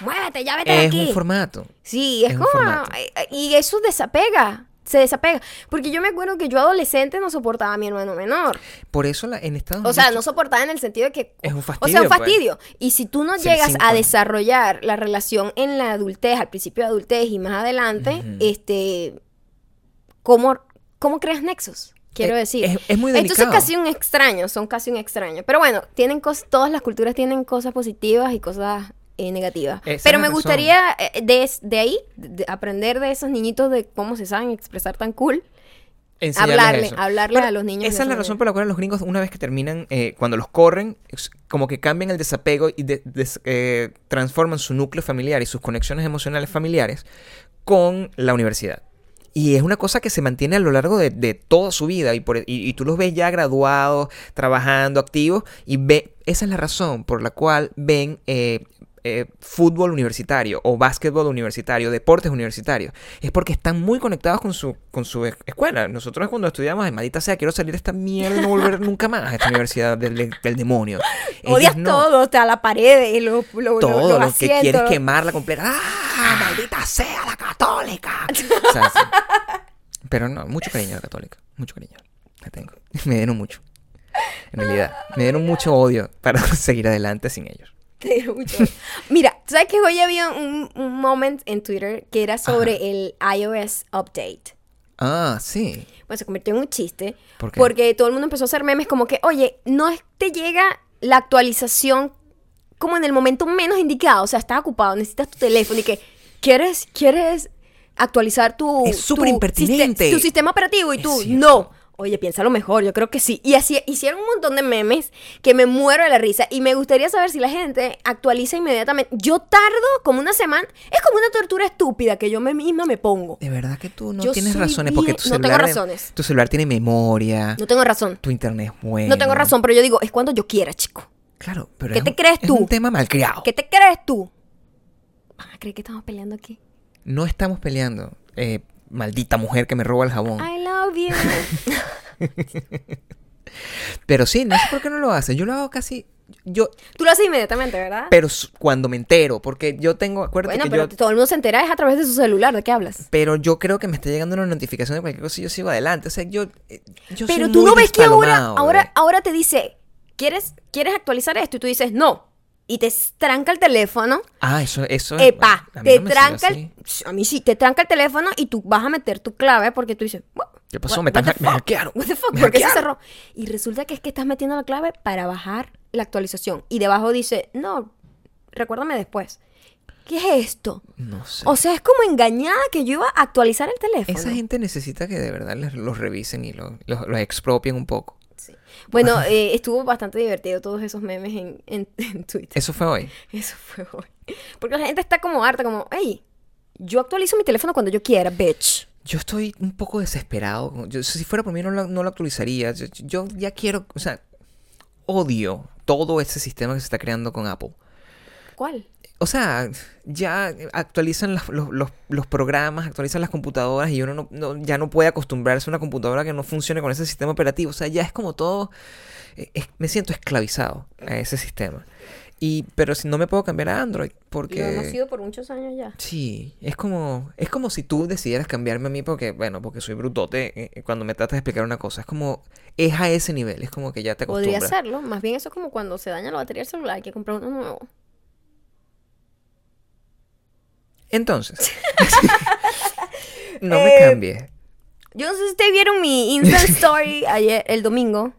¡Muévete, ya vete de aquí! Es un formato. Sí, es, es como... Y eso desapega. Se desapega. Porque yo me acuerdo que yo adolescente no soportaba a mi hermano menor. Por eso la, en Estados Unidos... O sea, no soportaba en el sentido de que... Es un fastidio. O sea, un fastidio. Pues. Y si tú no llegas a desarrollar la relación en la adultez, al principio de adultez y más adelante, uh-huh. este... ¿cómo, cómo creas nexos? Quiero decir. Es, es muy delicado. Entonces casi un extraño. Son casi un extraño. Pero bueno, tienen cosas... Todas las culturas tienen cosas positivas y cosas... Eh, negativa. Esa Pero me razón. gustaría eh, de, de ahí de aprender de esos niñitos de cómo se saben expresar tan cool. Enseñarles hablarle, eso. hablarle Pero a los niños. Esa es la razón manera. por la cual los gringos una vez que terminan, eh, cuando los corren, como que cambian el desapego y de, des, eh, transforman su núcleo familiar y sus conexiones emocionales familiares con la universidad. Y es una cosa que se mantiene a lo largo de, de toda su vida. Y, por, y, y tú los ves ya graduados, trabajando, activos. Y ve, esa es la razón por la cual ven eh, eh, fútbol universitario o básquetbol universitario, deportes universitarios, es porque están muy conectados con su, con su escuela. Nosotros cuando estudiamos, en maldita sea, quiero salir de esta mierda y no volver nunca más a esta universidad del, del demonio. Odias no. todo, o sea, la pared y los lo, Todo, lo, lo, lo asiento. Que quieres quemarla completa. ¡Ah, maldita sea la católica! O sea, sí. Pero no, mucho cariño a la católica, mucho cariño. La tengo. Me dieron mucho. En realidad, me dieron mucho odio para seguir adelante sin ellos. Te dieron mucho odio. Mira, ¿sabes que hoy había un, un moment en Twitter que era sobre Ajá. el iOS update? Ah, sí. Bueno, se convirtió en un chiste. ¿Por qué? Porque todo el mundo empezó a hacer memes como que, oye, no te llega la actualización como en el momento menos indicado. O sea, estás ocupado, necesitas tu teléfono y que, ¿quieres, quieres actualizar tu... Es súper impertinente. Siste- tu sistema operativo y tú, no. Oye, piénsalo mejor, yo creo que sí. Y así hicieron un montón de memes que me muero de la risa. Y me gustaría saber si la gente actualiza inmediatamente. Yo tardo como una semana. Es como una tortura estúpida que yo misma me pongo. De verdad que tú no yo tienes razones bien, porque tu celular... No tengo razones. Tu celular tiene memoria. No tengo razón. Tu internet es bueno. No tengo razón, pero yo digo, es cuando yo quiera, chico. Claro, pero ¿Qué es, te un, crees tú? Es un tema malcriado. ¿Qué te crees tú? ¿Vas a creer que estamos peleando aquí? No estamos peleando. Eh... Maldita mujer que me roba el jabón. I love you. Pero sí, no sé por qué no lo haces. Yo lo hago casi... Yo, Tú lo haces inmediatamente, ¿verdad? Pero cuando me entero, porque yo tengo... Acuérdate bueno, que pero yo, todo el mundo se entera es a través de su celular. ¿De qué hablas? Pero yo creo que me está llegando una notificación de cualquier cosa y yo sigo adelante. O sea, yo, yo Pero soy tú no ves que ahora, ahora, ahora te dice, ¿quieres, ¿quieres actualizar esto? Y tú dices, no. Y te tranca el teléfono. Ah, eso, eso es. Epa, a mí te no me tranca el, a mí sí, te tranca el teléfono y tú vas a meter tu clave porque tú dices, well, ¿qué pasó? What, me, what ha- me hackearon. What the fuck? Me ¿Por hackearon? qué se cerró? Y resulta que es que estás metiendo la clave para bajar la actualización. Y debajo dice, no, recuérdame después. ¿Qué es esto? No sé. O sea, es como engañada que yo iba a actualizar el teléfono. Esa gente necesita que de verdad les, los revisen y los, los, los expropien un poco. Sí. Bueno, eh, estuvo bastante divertido todos esos memes en, en, en Twitter. ¿Eso fue hoy? Eso fue hoy. Porque la gente está como harta, como, hey, yo actualizo mi teléfono cuando yo quiera, bitch. Yo estoy un poco desesperado. Yo, si fuera por mí no lo, no lo actualizaría. Yo, yo ya quiero, o sea, odio todo ese sistema que se está creando con Apple. ¿Cuál? O sea, ya actualizan los, los, los, los programas, actualizan las computadoras y uno no, no, ya no puede acostumbrarse a una computadora que no funcione con ese sistema operativo. O sea, ya es como todo... Es, me siento esclavizado a ese sistema. Y, pero si no me puedo cambiar a Android porque... Lo hemos sido por muchos años ya. Sí. Es como, es como si tú decidieras cambiarme a mí porque, bueno, porque soy brutote cuando me tratas de explicar una cosa. Es como... Es a ese nivel. Es como que ya te acostumbras. Podría serlo. Más bien eso es como cuando se daña la batería del celular. Hay que comprar uno nuevo. Entonces, no me eh, cambie. Yo no sé si ustedes vieron mi Insta Story ayer, el domingo.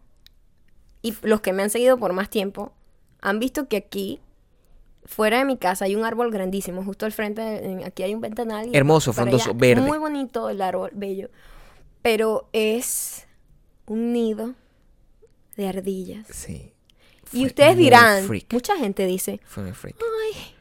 Y los que me han seguido por más tiempo han visto que aquí, fuera de mi casa, hay un árbol grandísimo. Justo al frente, de, aquí hay un ventanal. Y hermoso, frondoso, verde. Muy bonito el árbol, bello. Pero es un nido de ardillas. Sí. Y ustedes dirán, freak. Mucha gente dice, fue muy freak. Ay...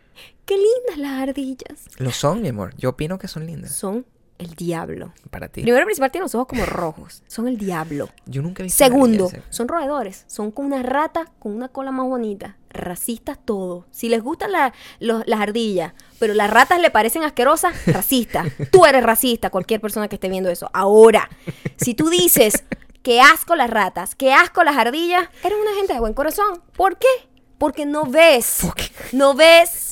¡Qué lindas las ardillas! Lo son, mi amor. Yo opino que son lindas. Son el diablo. Para ti. Primero, principal, tienen los ojos como rojos. Son el diablo. Yo nunca he visto. Segundo, son roedores. Son con una rata con una cola más bonita. Racistas todos. Si les gustan la, los, las ardillas, pero las ratas le parecen asquerosas, racistas. Tú eres racista, cualquier persona que esté viendo eso. Ahora, si tú dices que asco las ratas, que asco las ardillas, eres una gente de buen corazón. ¿Por qué? Porque no ves. ¿Por qué? No ves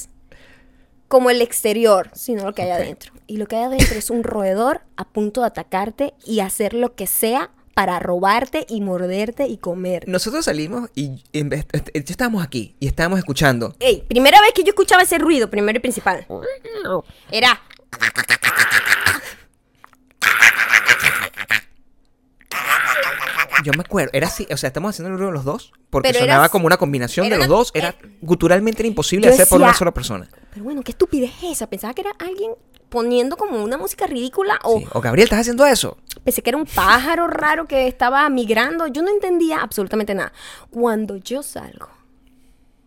como el exterior, sino lo que hay okay. adentro. Y lo que hay adentro es un roedor a punto de atacarte y hacer lo que sea para robarte y morderte y comer. Nosotros salimos y en vez, estábamos aquí y estábamos escuchando. Ey, primera vez que yo escuchaba ese ruido, primero y principal, era... Yo me acuerdo, era así, o sea, estamos haciendo el ruido los dos, porque pero sonaba eras, como una combinación de los una, dos, era eh, guturalmente era imposible hacer decía, por una sola persona. Pero bueno, qué estupidez esa, pensaba que era alguien poniendo como una música ridícula o... Sí. O Gabriel, ¿estás haciendo eso? Pensé que era un pájaro raro que estaba migrando, yo no entendía absolutamente nada. Cuando yo salgo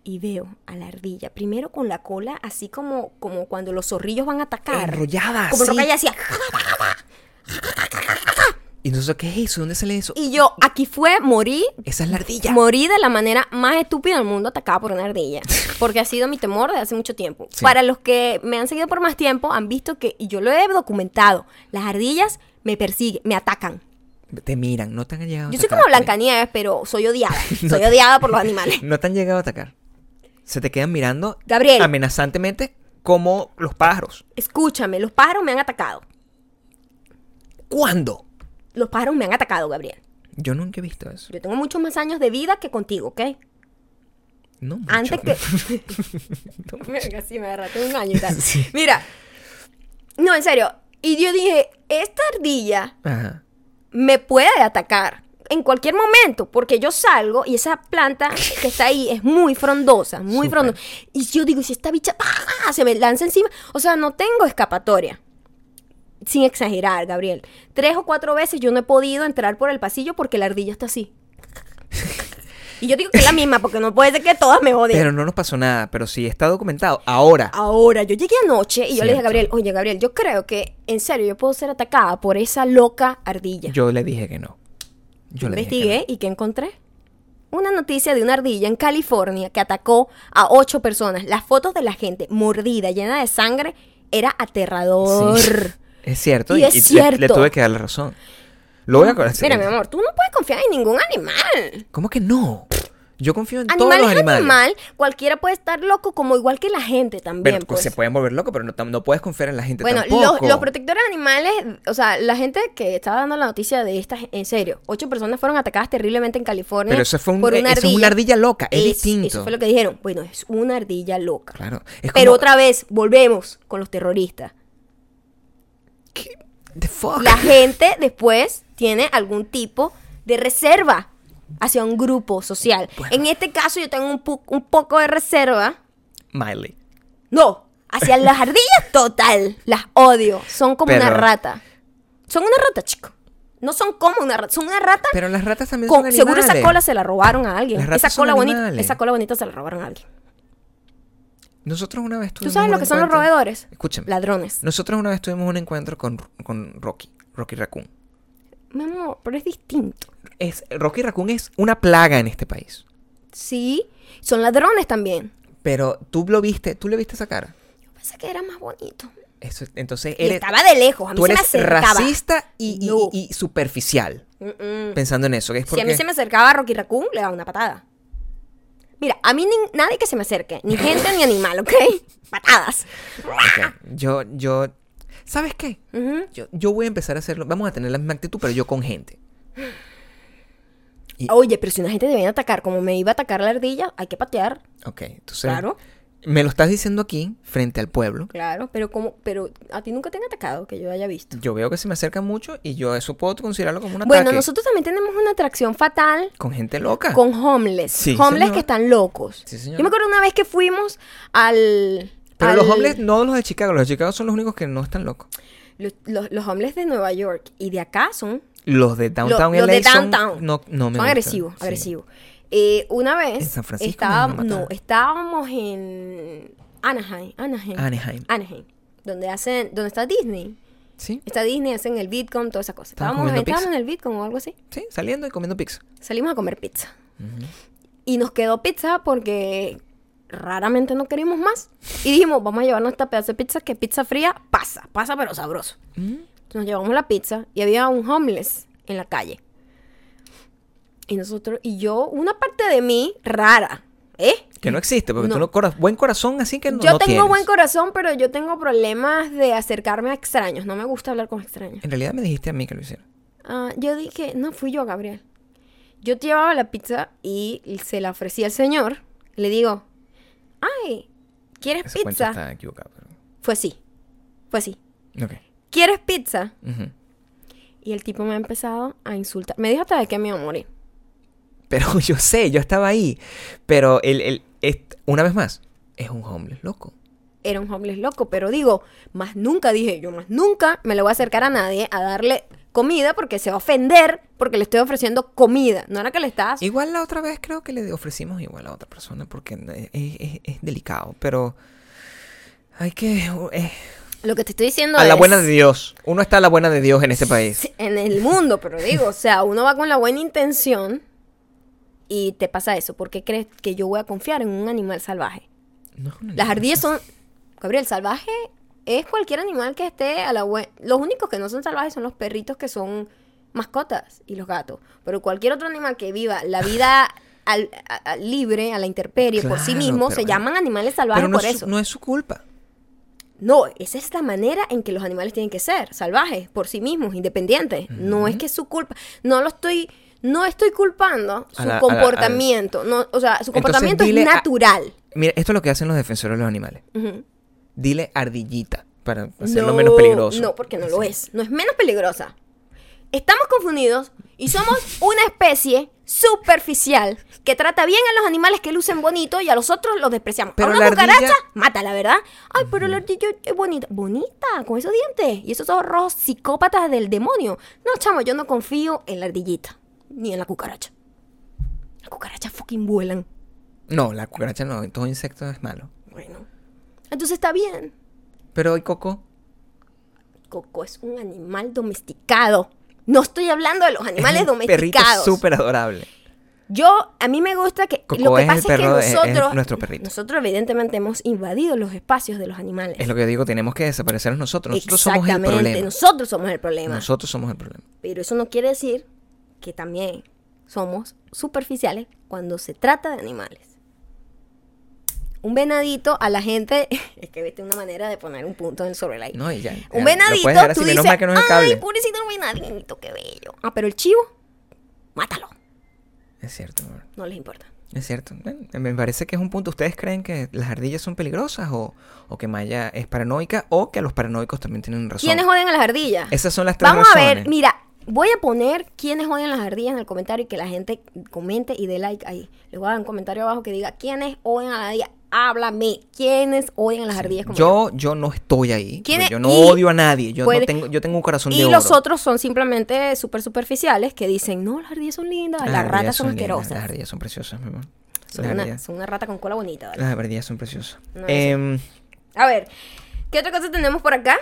y veo a la ardilla, primero con la cola, así como, como cuando los zorrillos van a atacar. Enrollada, como sí. Como lo que ella hacía... Y nosotros, ¿qué es eso? ¿Dónde sale eso? Y yo, aquí fue, morí. Esa es la ardilla. Morí de la manera más estúpida del mundo atacada por una ardilla. Porque ha sido mi temor desde hace mucho tiempo. Sí. Para los que me han seguido por más tiempo, han visto que, y yo lo he documentado, las ardillas me persiguen, me atacan. Te miran, no te han llegado a yo atacar. Yo soy como Blancanieves, pero soy odiada. no soy odiada por los animales. No te han llegado a atacar. Se te quedan mirando, Gabriel, amenazantemente, como los pájaros. Escúchame, los pájaros me han atacado. ¿Cuándo? Los pájaros me han atacado, Gabriel. Yo nunca he visto eso. Yo tengo muchos más años de vida que contigo, ¿ok? No mucho. Antes que... no mucho. Casi me agarraste un año y tal. Sí. Mira. No, en serio. Y yo dije, esta ardilla Ajá. me puede atacar en cualquier momento, porque yo salgo y esa planta que está ahí es muy frondosa, muy Super. frondosa. Y yo digo, si esta bicha ¡ah! Se me lanza encima. O sea, no tengo escapatoria. Sin exagerar, Gabriel. Tres o cuatro veces yo no he podido entrar por el pasillo porque la ardilla está así. Y yo digo que es la misma porque no puede ser que todas me odien. Pero no nos pasó nada, pero sí está documentado. Ahora. Ahora, yo llegué anoche y yo Cierto. le dije a Gabriel, oye, Gabriel, yo creo que, en serio, yo puedo ser atacada por esa loca ardilla. Yo le dije que no. Yo le Investigué dije que no. ¿Y qué encontré? Una noticia de una ardilla en California que atacó a ocho personas. Las fotos de la gente mordida, llena de sangre, era aterrador. Sí. Es cierto, y, y, es y cierto. Le, le tuve que dar la razón. Lo voy a acordar. Mira, mi amor, tú no puedes confiar en ningún animal. ¿Cómo que no? Yo confío en animal todos los animales. Animal, cualquiera puede estar loco, como igual que la gente también. Pero, pues. Se pueden volver locos, pero no, no puedes confiar en la gente bueno, tampoco. Bueno, los, los protectores animales, o sea, la gente que estaba dando la noticia de estas, en serio, ocho personas fueron atacadas terriblemente en California. Pero eso fue un, por una, eso ardilla. Es una ardilla loca, es, es distinto. Eso fue lo que dijeron. Bueno, es una ardilla loca. Claro. Como... Pero otra vez, volvemos con los terroristas. ¿Qué? The fuck? La gente después tiene algún tipo de reserva hacia un grupo social. Bueno. En este caso yo tengo un, po- un poco de reserva. Miley. No, hacia las ardillas total. Las odio. Son como Pero... una rata. Son una rata, chico. No son como una rata, son una rata. Pero las ratas también con, son animales. Seguro esa cola se la robaron a alguien. Esa cola bonita, esa cola bonita se la robaron a alguien. Nosotros una vez tuvimos ¿Tú sabes lo que encuentro... son los roedores? Escúchame. Ladrones. Nosotros una vez tuvimos un encuentro con, con Rocky, Rocky Raccoon. Mi amor, pero es distinto. Es, Rocky Raccoon es una plaga en este país. Sí, son ladrones también. Pero tú lo viste, tú le viste esa cara. Yo pensé que era más bonito. Eso, entonces eres, estaba de lejos, a mí tú se eres me racista y, no. y, y superficial. Mm-mm. Pensando en eso. Que es porque... Si a mí se me acercaba Rocky Raccoon, le daba una patada. Mira, a mí ni, nadie que se me acerque, ni gente ni animal, ¿ok? Patadas. Okay. Yo, yo, ¿sabes qué? Uh-huh. Yo, yo voy a empezar a hacerlo. Vamos a tener la misma actitud, pero yo con gente. Y... Oye, pero si una gente te viene a atacar, como me iba a atacar la ardilla, hay que patear. Ok, entonces. Claro. Me lo estás diciendo aquí, frente al pueblo. Claro, pero como, pero a ti nunca te han atacado, que yo haya visto. Yo veo que se me acercan mucho y yo eso puedo considerarlo como un ataque. Bueno, nosotros también tenemos una atracción fatal. Con gente loca. Con homeless. Sí, homeless señor. Que están locos. Sí, señor. Yo me acuerdo una vez que fuimos al... Pero al... los homeless, no los de Chicago. Los de Chicago son los únicos que no están locos. Los, los, los homeless de Nueva York y de acá son... Los de Downtown L A. Los de Downtown. Son, no, no me son agresivos, sí. agresivos. Eh, una vez ¿En San Francisco estábamos, no, estábamos en Anaheim, Anaheim, Anaheim, Anaheim, donde hacen, donde está Disney, sí, está Disney, hacen el VidCon, toda esa cosa. Estábamos, estábamos en el VidCon o algo así, sí, saliendo y comiendo pizza. Salimos a comer pizza uh-huh. y nos quedó pizza porque raramente no queríamos más y dijimos vamos a llevarnos esta pedazo de pizza que pizza fría pasa, pasa pero sabroso. Uh-huh. Nos llevamos la pizza y había un homeless en la calle. Y nosotros, y yo, una parte de mí rara, ¿eh? Que no existe, porque no. Tú no coras, buen corazón, así que no Yo no tengo tienes. Buen corazón, pero yo tengo problemas de acercarme a extraños. No me gusta hablar con extraños. En realidad me dijiste a mí que lo hiciera. Uh, yo dije, no, fui yo, Gabriel. Yo llevaba la pizza y se la ofrecí al señor. Le digo, ay, ¿quieres Ese pizza? Cuento está equivocado, pero... Fue así, fue así. Okay. ¿Quieres pizza? Uh-huh. Y el tipo me ha empezado a insultar. Me dijo hasta de que me iba a morir. Pero yo sé, yo estaba ahí. Pero el, el, el, una vez más, es un homeless loco. Era un homeless loco, pero digo, más nunca, dije yo, más nunca me le voy a acercar a nadie a darle comida porque se va a ofender porque le estoy ofreciendo comida. No era que le estás... Igual la otra vez creo que le ofrecimos igual a otra persona porque es, es, es delicado, pero hay que... Eh. Lo que te estoy diciendo es... A la buena de Dios. Uno está a la buena de Dios en este país. En el mundo, pero digo, o sea, uno va con la buena intención y te pasa eso. ¿Por qué crees que yo voy a confiar en un animal salvaje? No, no, las ardillas son... Gabriel, salvaje es cualquier animal que esté a la buena... Los únicos que no son salvajes son los perritos que son mascotas y los gatos. Pero cualquier otro animal que viva la vida... Al, a, a, libre, a la intemperie, claro, por sí mismo, se llaman animales salvajes no por es su, eso. No es su culpa. No, esa es la manera en que los animales tienen que ser, salvajes, por sí mismos, independientes. Uh-huh. No es que es su culpa. No lo estoy, no estoy culpando su la, comportamiento. A la, a la. No, o sea, su comportamiento Entonces, es natural. A, mira, esto es lo que hacen los defensores de los animales. Uh-huh. Dile ardillita para hacerlo no, menos peligroso. No, porque no sí. lo es. No es menos peligrosa. Estamos confundidos y somos una especie superficial que trata bien a los animales que lucen bonito y a los otros los despreciamos. Pero a una cucaracha, ardilla... mátala, ¿verdad? Ay, pero la ardilla es bonita. Bonita, con esos dientes y esos ojos rojos psicópatas del demonio. No, chamo, yo no confío en la ardillita ni en la cucaracha. Las cucarachas fucking vuelan. No, la cucaracha no, todo insecto es malo. Bueno, entonces está bien. Pero ¿y Coco? Coco es un animal domesticado. No estoy hablando de los animales domesticados. Perrito súper adorable. Yo, a mí me gusta que... Coco lo que es pasa el perro, es que nosotros... Es nuestro perrito. Nosotros evidentemente hemos invadido los espacios de los animales. Es lo que digo, tenemos que desaparecer nosotros. Nosotros somos el problema. Exactamente, nosotros somos el problema. Nosotros somos el problema. Pero eso no quiere decir que también somos superficiales cuando se trata de animales. Un venadito a la gente... Es que viste una manera de poner un punto sobre la I. No, y ya. Un venadito, tú dices... No ay, pobrecito un venadito, qué bello. Ah, pero el chivo, mátalo. Es cierto. Bro. No les importa. Es cierto. Bueno, me parece que es un punto. ¿Ustedes creen que las ardillas son peligrosas? O, o que Maya es paranoica? ¿O que los paranoicos también tienen razón? ¿Quiénes joden a las ardillas? Esas son las tres Vamos razones. A ver, mira... Voy a poner quiénes odian las ardillas en el comentario y que la gente comente y dé like ahí. Les voy a dar un comentario abajo que diga quiénes odian a las ardillas. Háblame. ¿Quiénes odian a las ardillas? Como yo, yo, yo no estoy ahí. Yo no odio a nadie. Yo puede, no tengo, yo tengo un corazón de oro. Y los otros son simplemente súper superficiales que dicen, no, las ardillas son lindas, las, las ratas son, son asquerosas. Lindas, las ardillas son preciosas, mi amor. Son una, son una rata con cola bonita. ¿Vale? Las ardillas son preciosas. No, eh, a ver, ¿qué otra cosa tenemos por acá?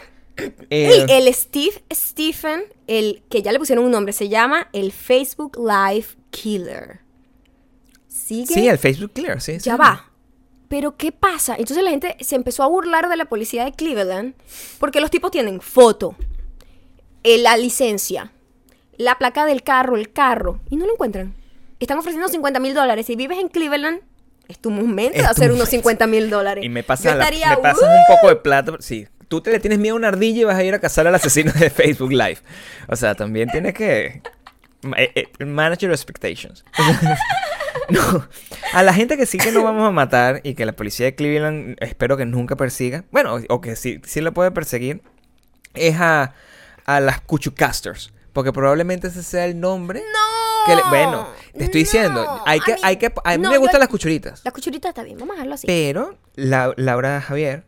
Eh, y el Steve Stephen, el que ya le pusieron un nombre, se llama el Facebook Live Killer. ¿Sigue? Sí, el Facebook Killer, sí. Ya sí. va. Pero ¿qué pasa? Entonces la gente se empezó a burlar de la policía de Cleveland porque los tipos tienen foto, eh, la licencia, la placa del carro, el carro, y no lo encuentran. Están ofreciendo cincuenta mil dólares. Si vives en Cleveland, es tu momento es de hacer unos cincuenta mil dólares. Y me pasas, la, estaría, me pasas uh, un poco de plata, sí. Tú te le tienes miedo a una ardilla y vas a ir a cazar al asesino de Facebook Live. O sea, también tienes que... Manage your expectations. No. A la gente que sí que no vamos a matar y que la policía de Cleveland espero que nunca persiga. Bueno, o que sí, sí la puede perseguir. Es a, a las Cuchucasters. Porque probablemente ese sea el nombre... ¡No! Que le, bueno, te estoy no, diciendo, hay que... A mí, hay que, a mí no, me gustan yo, las cuchuritas. Las cuchuritas está bien, vamos a dejarlo así. Pero la, Laura Javier...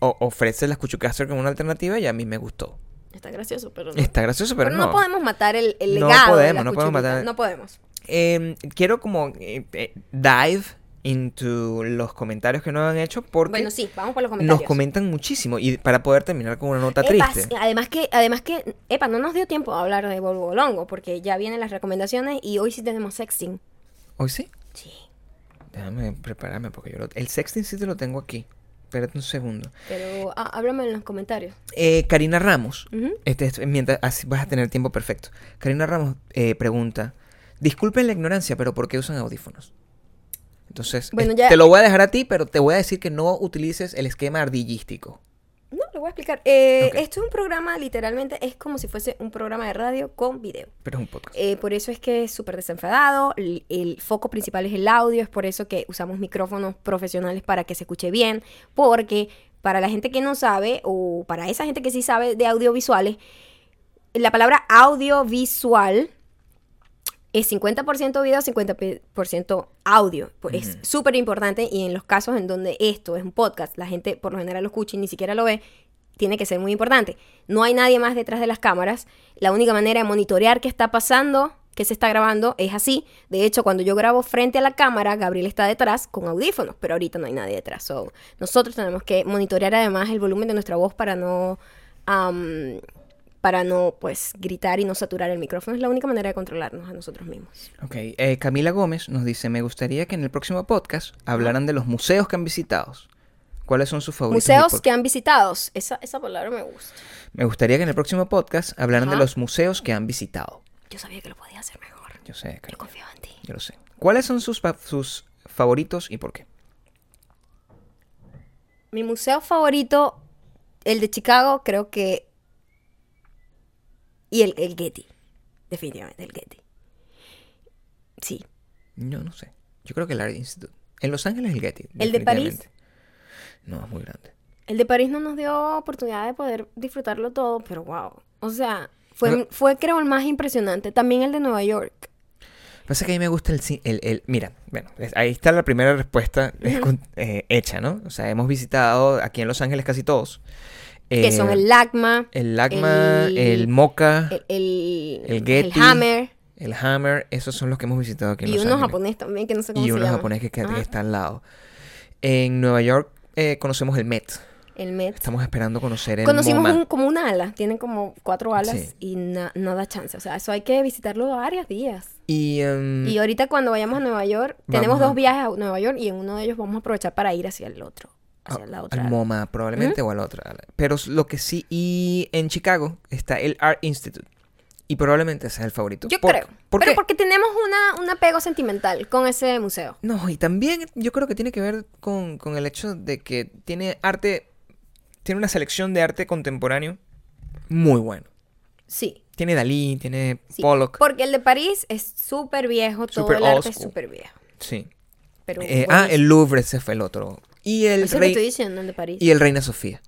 O, ofrece las Cuchucaster como una alternativa y a mí me gustó. Está gracioso, pero no. Está gracioso, pero, pero no. no podemos matar el, el legado no podemos, de las no podemos matar. No podemos. Eh, quiero como eh, eh, dive into los comentarios que nos han hecho porque... Bueno, sí, vamos por los comentarios. Nos comentan muchísimo y para poder terminar con una nota epa, triste. Además que, además que, epa, no nos dio tiempo a hablar de Bolbolongo porque ya vienen las recomendaciones y hoy sí tenemos sexting. ¿Hoy sí? Sí. Déjame prepararme porque yo lo... El sexting sí te lo tengo aquí. Espérate un segundo. Pero ah, háblame en los comentarios. Eh, Karina Ramos. Uh-huh. Este, este, mientras así vas a tener tiempo perfecto. Karina Ramos eh, pregunta: disculpen la ignorancia, pero ¿por qué usan audífonos? Entonces, bueno, ya, te lo voy a dejar a ti, pero te voy a decir que no utilices el esquema ardillístico. No, lo voy a explicar. Eh, okay. Esto es un programa, literalmente, es como si fuese un programa de radio con video. Pero es un podcast. Eh, por eso es que es súper desenfadado, el, el foco principal es el audio, es por eso que usamos micrófonos profesionales para que se escuche bien, porque para la gente que no sabe, o para esa gente que sí sabe de audiovisuales, la palabra audiovisual es cincuenta por ciento video, cincuenta por ciento audio. Pues uh-huh. Es súper importante y en los casos en donde esto es un podcast, la gente por lo general lo escucha y ni siquiera lo ve, tiene que ser muy importante. No hay nadie más detrás de las cámaras. La única manera de monitorear qué está pasando, que se está grabando es así. De hecho, cuando yo grabo frente a la cámara, Gabriel está detrás con audífonos, pero ahorita no hay nadie detrás. So, nosotros tenemos que monitorear además el volumen de nuestra voz para no... Um, para no, pues, gritar y no saturar el micrófono. Es la única manera de controlarnos a nosotros mismos. Ok. Eh, Camila Gómez nos dice, me gustaría que en el próximo podcast hablaran de los museos que han visitado. ¿Cuáles son sus favoritos? Museos que han visitado. Esa, esa palabra me gusta. Me gustaría que en el próximo podcast hablaran, ajá, de los museos que han visitado. Yo sabía que lo podía hacer mejor. Yo sé, Camila. Yo confío en ti. Yo lo sé. ¿Cuáles son sus, pa- sus favoritos y por qué? Mi museo favorito, el de Chicago, creo que... Y el, el Getty, definitivamente el Getty. Sí. No, no sé. Yo creo que el Art Institute. En Los Ángeles el Getty. ¿El de París? No, es muy grande. El de París no nos dio oportunidad de poder disfrutarlo todo, pero wow. O sea, fue, no, fue creo el más impresionante. También el de Nueva York. Pasa que a mí me gusta el... el, el mira, bueno, ahí está la primera respuesta eh, hecha, ¿no? O sea, hemos visitado aquí en Los Ángeles casi todos. Eh, que son el LACMA, el LACMA, el, el MoCA, el, el, el Getty, el Hammer, el Hammer, esos son los que hemos visitado aquí en Los Ángeles. Y unos japoneses también que no sé cómo se llaman. Y unos japoneses que, que están al lado. En Nueva York eh, conocemos el Met. El Met. Estamos esperando conocer el Conocimos MoMA. Un, como una ala, tienen como cuatro alas, sí, y na, no da chance. O sea, eso hay que visitarlo varios días. Y, um, y ahorita cuando vayamos a Nueva York, tenemos a... dos viajes a Nueva York y en uno de ellos vamos a aprovechar para ir hacia el otro. La otra, al MoMA probablemente, ¿Mm? O a la otra. Pero lo que sí, y en Chicago está el Art Institute. Y probablemente ese es el favorito. Yo por, creo. ¿por pero qué? Porque tenemos una, un apego sentimental con ese museo. No, y también yo creo que tiene que ver con, con el hecho de que tiene arte, tiene una selección de arte contemporáneo muy bueno. Sí. Tiene Dalí, tiene sí, Pollock. Porque el de París es súper viejo, todo super el arte es súper viejo. Sí. Pero eh, ah, el Louvre, ese fue el otro. Y el, rey... diciendo, el de París. Y el Reina Sofía,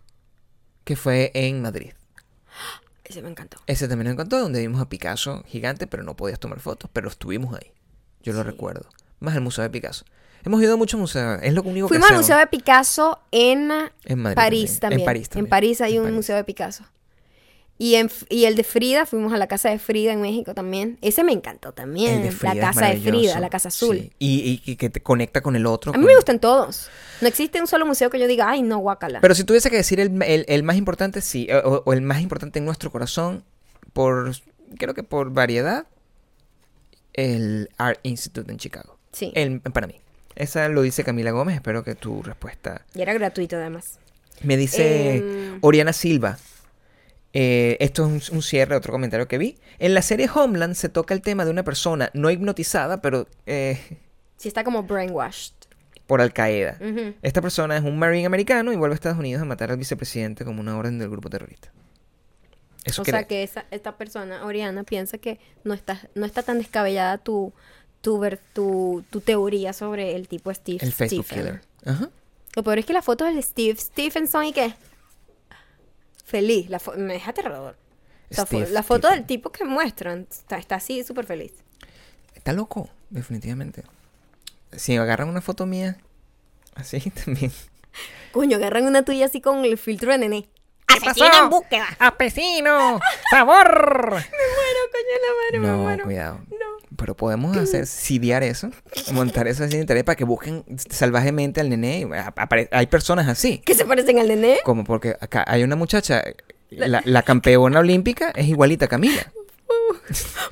que fue en Madrid. Ese me encantó. Ese también me encantó, donde vimos a Picasso gigante, pero no podías tomar fotos, pero estuvimos ahí. Yo sí. lo recuerdo. Más el Museo de Picasso. Hemos ido a muchos museos, es lo único Fuimos que Fuimos al Museo de Picasso en, en París también. también. En París también. En París hay en un París. Museo de Picasso. Y, en, y el de Frida, fuimos a la casa de Frida en México también. Ese me encantó también. El de Frida, la casa de Frida, la casa azul. Sí. Y, y, y que te conecta con el otro. A mí me gustan todos. No existe un solo museo que yo diga, ay, no, guácala. Pero si tuviese que decir el, el, el más importante, sí, o, o el más importante en nuestro corazón, por creo que por variedad, el Art Institute en Chicago. Sí. El, para mí. Esa lo dice Camila Gómez, espero que tu respuesta... Y era gratuito además. Me dice eh... Oriana Silva. Eh, esto es un, un cierre, otro comentario que vi. En la serie Homeland se toca el tema de una persona no hipnotizada, pero eh, sí está como brainwashed por Al Qaeda. Uh-huh. Esta persona es un marine americano y vuelve a Estados Unidos a matar al vicepresidente como una orden del grupo terrorista. Eso o cree. sea que esa, esta persona, Oriana, piensa que no está, no está tan descabellada tu, tu, ver, tu, tu teoría sobre el tipo Steve. El Facebook Stephen. Killer. Ajá. Lo peor es que las fotos del Steve Stephenson y qué. Feliz, la fo- me deja aterrador. O sea, Steve, fo- la foto Steve. del tipo que muestran está, está así, súper feliz. Está loco, definitivamente. Si agarran una foto mía, así también. Coño, agarran una tuya así con el filtro de nené. ¿Qué pasó? En búsqueda. ¡Apesino! ¡Sabor! Me muero, coño, la mano, no, me muero. Cuidado. No. Pero podemos hacer sidear eso, montar eso así en internet para que busquen salvajemente al nené. Apare- hay personas así. ¿Que se parecen al nené? Como porque acá hay una muchacha, la, la campeona olímpica es igualita a Camila.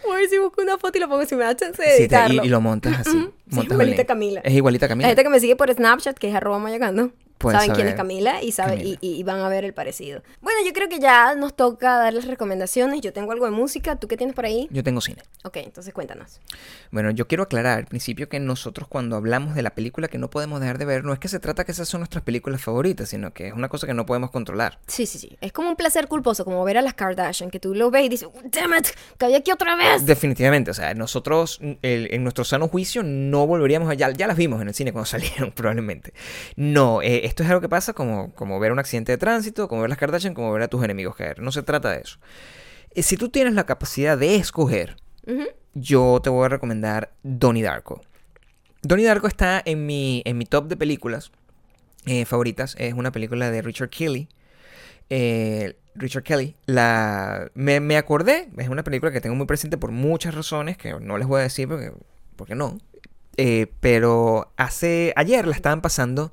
Voy a ver si busco una foto y lo pongo si me da chance de editarlo. Sí, y, y lo montas así. Mm-hmm. Montas sí, es igualita a Camila. Es igualita a Camila. La gente que me sigue por Snapchat, que es arroba mayacando. Pueden saben quién es Camila, y, sabe, Camila. Y, y van a ver el parecido. Bueno, yo creo que ya nos toca dar las recomendaciones. Yo tengo algo de música. ¿Tú qué tienes por ahí? Yo tengo cine. Ok, entonces cuéntanos. Bueno, yo quiero aclarar al principio que nosotros cuando hablamos de la película que no podemos dejar de ver, no es que se trata que esas son nuestras películas favoritas, sino que es una cosa que no podemos controlar. Sí, sí, sí. Es como un placer culposo, como ver a las Kardashian, que tú lo ves y dices, damn it, caí aquí otra vez. Definitivamente, o sea, nosotros el, en nuestro sano juicio no volveríamos a... Ya, ya las vimos en el cine cuando salieron, probablemente. No, eh, esto es algo que pasa como, como ver un accidente de tránsito, como ver las Kardashian, como ver a tus enemigos caer. No se trata de eso. Si tú tienes la capacidad de escoger, uh-huh, yo te voy a recomendar Donnie Darko. Donnie Darko está en mi, en mi top de películas eh, favoritas. Es una película de Richard Kelly. Eh, Richard Kelly, la, me, me acordé, es una película que tengo muy presente por muchas razones que no les voy a decir porque, porque no, eh, pero hace ayer la estaban pasando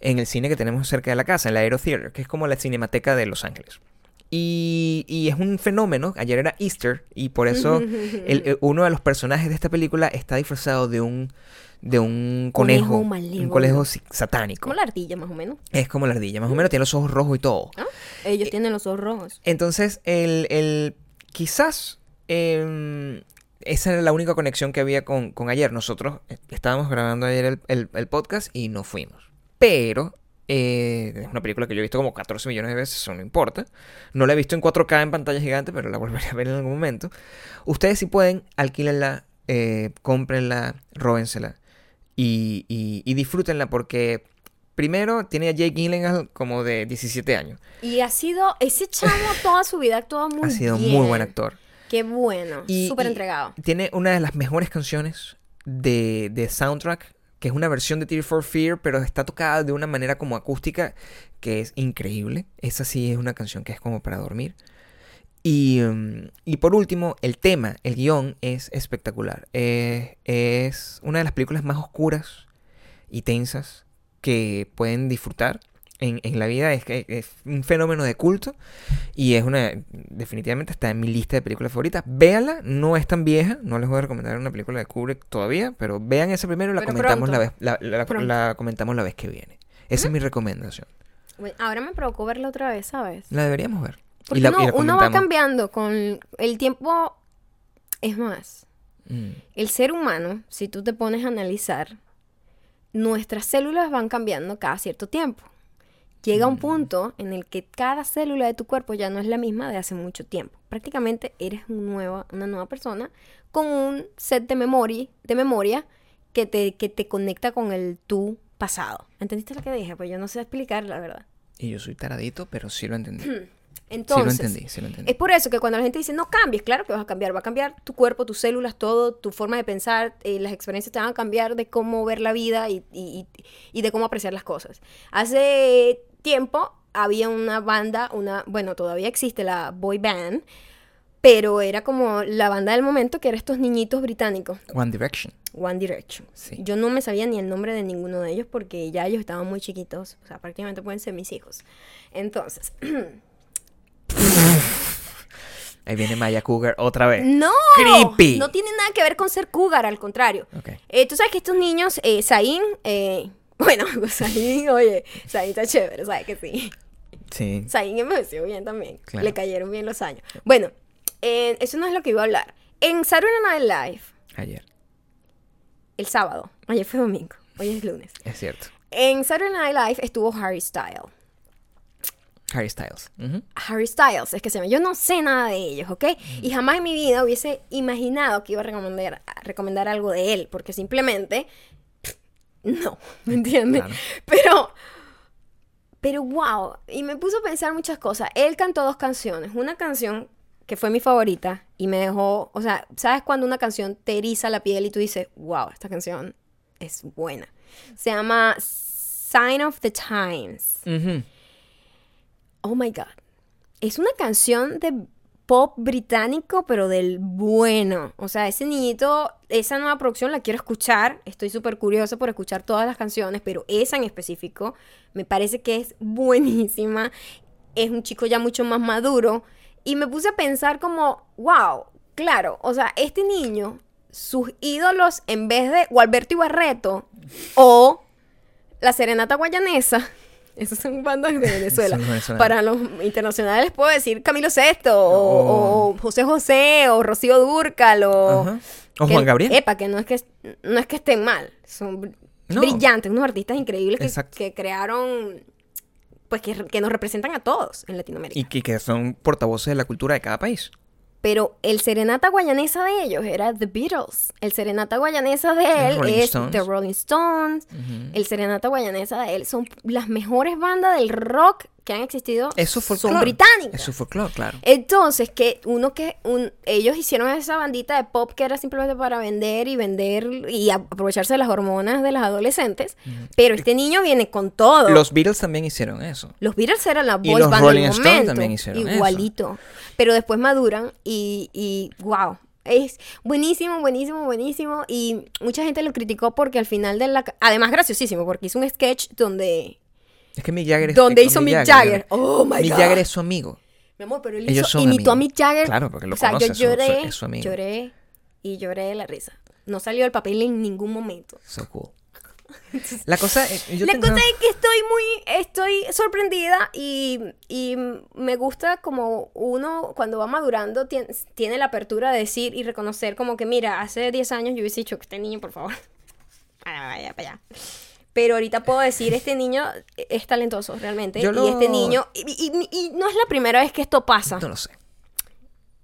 en el cine que tenemos cerca de la casa, en la Aero Theater, que es como la Cinemateca de Los Ángeles. Y, y es un fenómeno, ayer era Easter, y por eso el, el, uno de los personajes de esta película está disfrazado de un, de un conejo, conejo malévolo, un conejo satánico. Como la ardilla, más o menos. Es como la ardilla, más o menos, tiene los ojos rojos y todo. Ah, ellos eh, tienen los ojos rojos. Entonces, el, el quizás eh, esa era la única conexión que había con, con ayer. Nosotros estábamos grabando ayer el, el, el podcast y no fuimos. Pero... Eh, es una película que yo he visto como catorce millones de veces, eso no importa. No la he visto en cuatro K en pantalla gigante, pero la volveré a ver en algún momento. Ustedes si pueden, alquílenla, eh, cómprenla, róbensela y, y, y disfrútenla porque... Primero, tiene a Jake Gyllenhaal como de diecisiete años. Y ha sido... Ese chamo toda su vida actúa muy bien. Ha sido bien. Muy buen actor. Qué bueno. Y, súper y entregado. Tiene una de las mejores canciones de, de soundtrack, que es una versión de Tears for Fear, pero está tocada de una manera como acústica, que es increíble. Esa sí es una canción que es como para dormir. Y, y por último, el tema, el guión, es espectacular. Eh, es una de las películas más oscuras y tensas que pueden disfrutar en, en la vida. Es, es un fenómeno de culto y es una, definitivamente está en mi lista de películas favoritas. Véanla, no es tan vieja, no les voy a recomendar una película de Kubrick todavía, pero vean esa primero y la, comentamos la, vez, la, la, la, la comentamos la vez que viene. Esa ¿Mm? Es mi recomendación. Ahora me provocó verla otra vez, ¿sabes? La deberíamos ver. Porque y la, no, y la uno va cambiando con el tiempo. Es más, mm. el ser humano, si tú te pones a analizar, nuestras células van cambiando cada cierto tiempo. Llega un punto en el que cada célula de tu cuerpo ya no es la misma de hace mucho tiempo. Prácticamente eres un nueva, una nueva persona con un set de memoria, de memoria que, te, que te conecta con el tú pasado. ¿Entendiste lo que dije? Pues yo no sé explicar, la verdad. Y yo soy taradito, pero sí lo entendí. Entonces, sí lo entendí, sí lo entendí. Es por eso que cuando la gente dice, no cambies, claro que vas a cambiar. Va a cambiar tu cuerpo, tus células, todo, tu forma de pensar, eh, las experiencias te van a cambiar de cómo ver la vida y, y, y de cómo apreciar las cosas. Hace tiempo había una banda, una, bueno, todavía existe la boy band, pero era como la banda del momento que eran estos niñitos británicos. One Direction. One Direction. Sí. Yo no me sabía ni el nombre de ninguno de ellos porque ya ellos estaban muy chiquitos, o sea, prácticamente pueden ser mis hijos. Entonces... Ahí viene Maya Cougar otra vez. ¡No! ¡Creepy! No tiene nada que ver con ser cougar, al contrario. Okay. Eh, tú sabes que estos niños, eh, Zayn... Eh, Bueno, Zayn, oye, Zayn está chévere, ¿sabes que sí? Sí. Zayn envejeció bien también. Claro. Le cayeron bien los años. Bueno, eh, eso no es lo que iba a hablar. En Saturday Night Live. Ayer. El sábado. Ayer fue domingo. Hoy es lunes. Es cierto. En Saturday Night Live estuvo Harry Styles. Harry Styles. Uh-huh. Harry Styles, es que se me... Yo no sé nada de ellos, ¿ok? Uh-huh. Y jamás en mi vida hubiese imaginado que iba a recomendar, a recomendar algo de él, porque simplemente... No, ¿me entiendes? Claro. Pero, pero wow, y me puso a pensar muchas cosas. Él cantó dos canciones, una canción que fue mi favorita y me dejó, o sea, ¿sabes cuando una canción te eriza la piel y tú dices, wow, esta canción es buena? Se llama Sign of the Times. Uh-huh. Oh my God, es una canción de pop británico, pero del bueno. O sea, ese niñito, esa nueva producción la quiero escuchar. Estoy súper curiosa por escuchar todas las canciones, pero esa en específico me parece que es buenísima. Es un chico ya mucho más maduro. Y me puse a pensar como, wow, claro, o sea, este niño, sus ídolos en vez de Gualberto Ibarretto o la Serenata Guayanesa... Esas son bandas de Venezuela. Para los internacionales puedo decir Camilo Sesto, oh. o, o José José, o Rocío Dúrcal, o, uh-huh. o que, Juan Gabriel. Epa, que no es que, no es que estén mal, son no. brillantes, unos artistas increíbles que, que crearon, pues que, que nos representan a todos en Latinoamérica. Y que, que son portavoces de la cultura de cada país. Pero el serenata guayanesa de ellos era The Beatles. El serenata guayanesa de él es Stones. The Rolling Stones. Uh-huh. El serenata guayanesa de él son las mejores bandas del rock que han existido eso son británicas. Eso fue folclore, claro. Entonces, que uno que un, ellos hicieron esa bandita de pop que era simplemente para vender y vender y aprovecharse de las hormonas de las adolescentes, mm. pero este niño viene con todo. Los Beatles también hicieron eso. Los Beatles eran la boy band del momento. Y los Rolling Stones también hicieron igualito. Eso. Pero después maduran y, y wow. Es buenísimo, buenísimo, buenísimo. Y mucha gente lo criticó porque al final de la... Además, graciosísimo, porque hizo un sketch donde... Es que Mick Jagger es... Donde hizo Mick Jagger. Jagger. Oh, my Mick God. Mick Jagger es su amigo. Mi amor, pero él hizo, imitó amigos. a Mick Jagger. Claro, porque lo o sea, conoce, yo lloré, su, es su amigo. lloré y lloré de la risa. No salió el papel en ningún momento. So cool. La cosa, yo la tengo... cosa es que estoy muy estoy sorprendida y, y me gusta como uno cuando va madurando tiene, tiene la apertura de decir y reconocer como que mira, hace diez años yo hubiese dicho que este niño, por favor, vaya, vaya, para allá. Pero ahorita puedo decir, este niño es talentoso realmente. Yo y lo... este niño... Y, y, y no es la primera vez que esto pasa. No lo sé.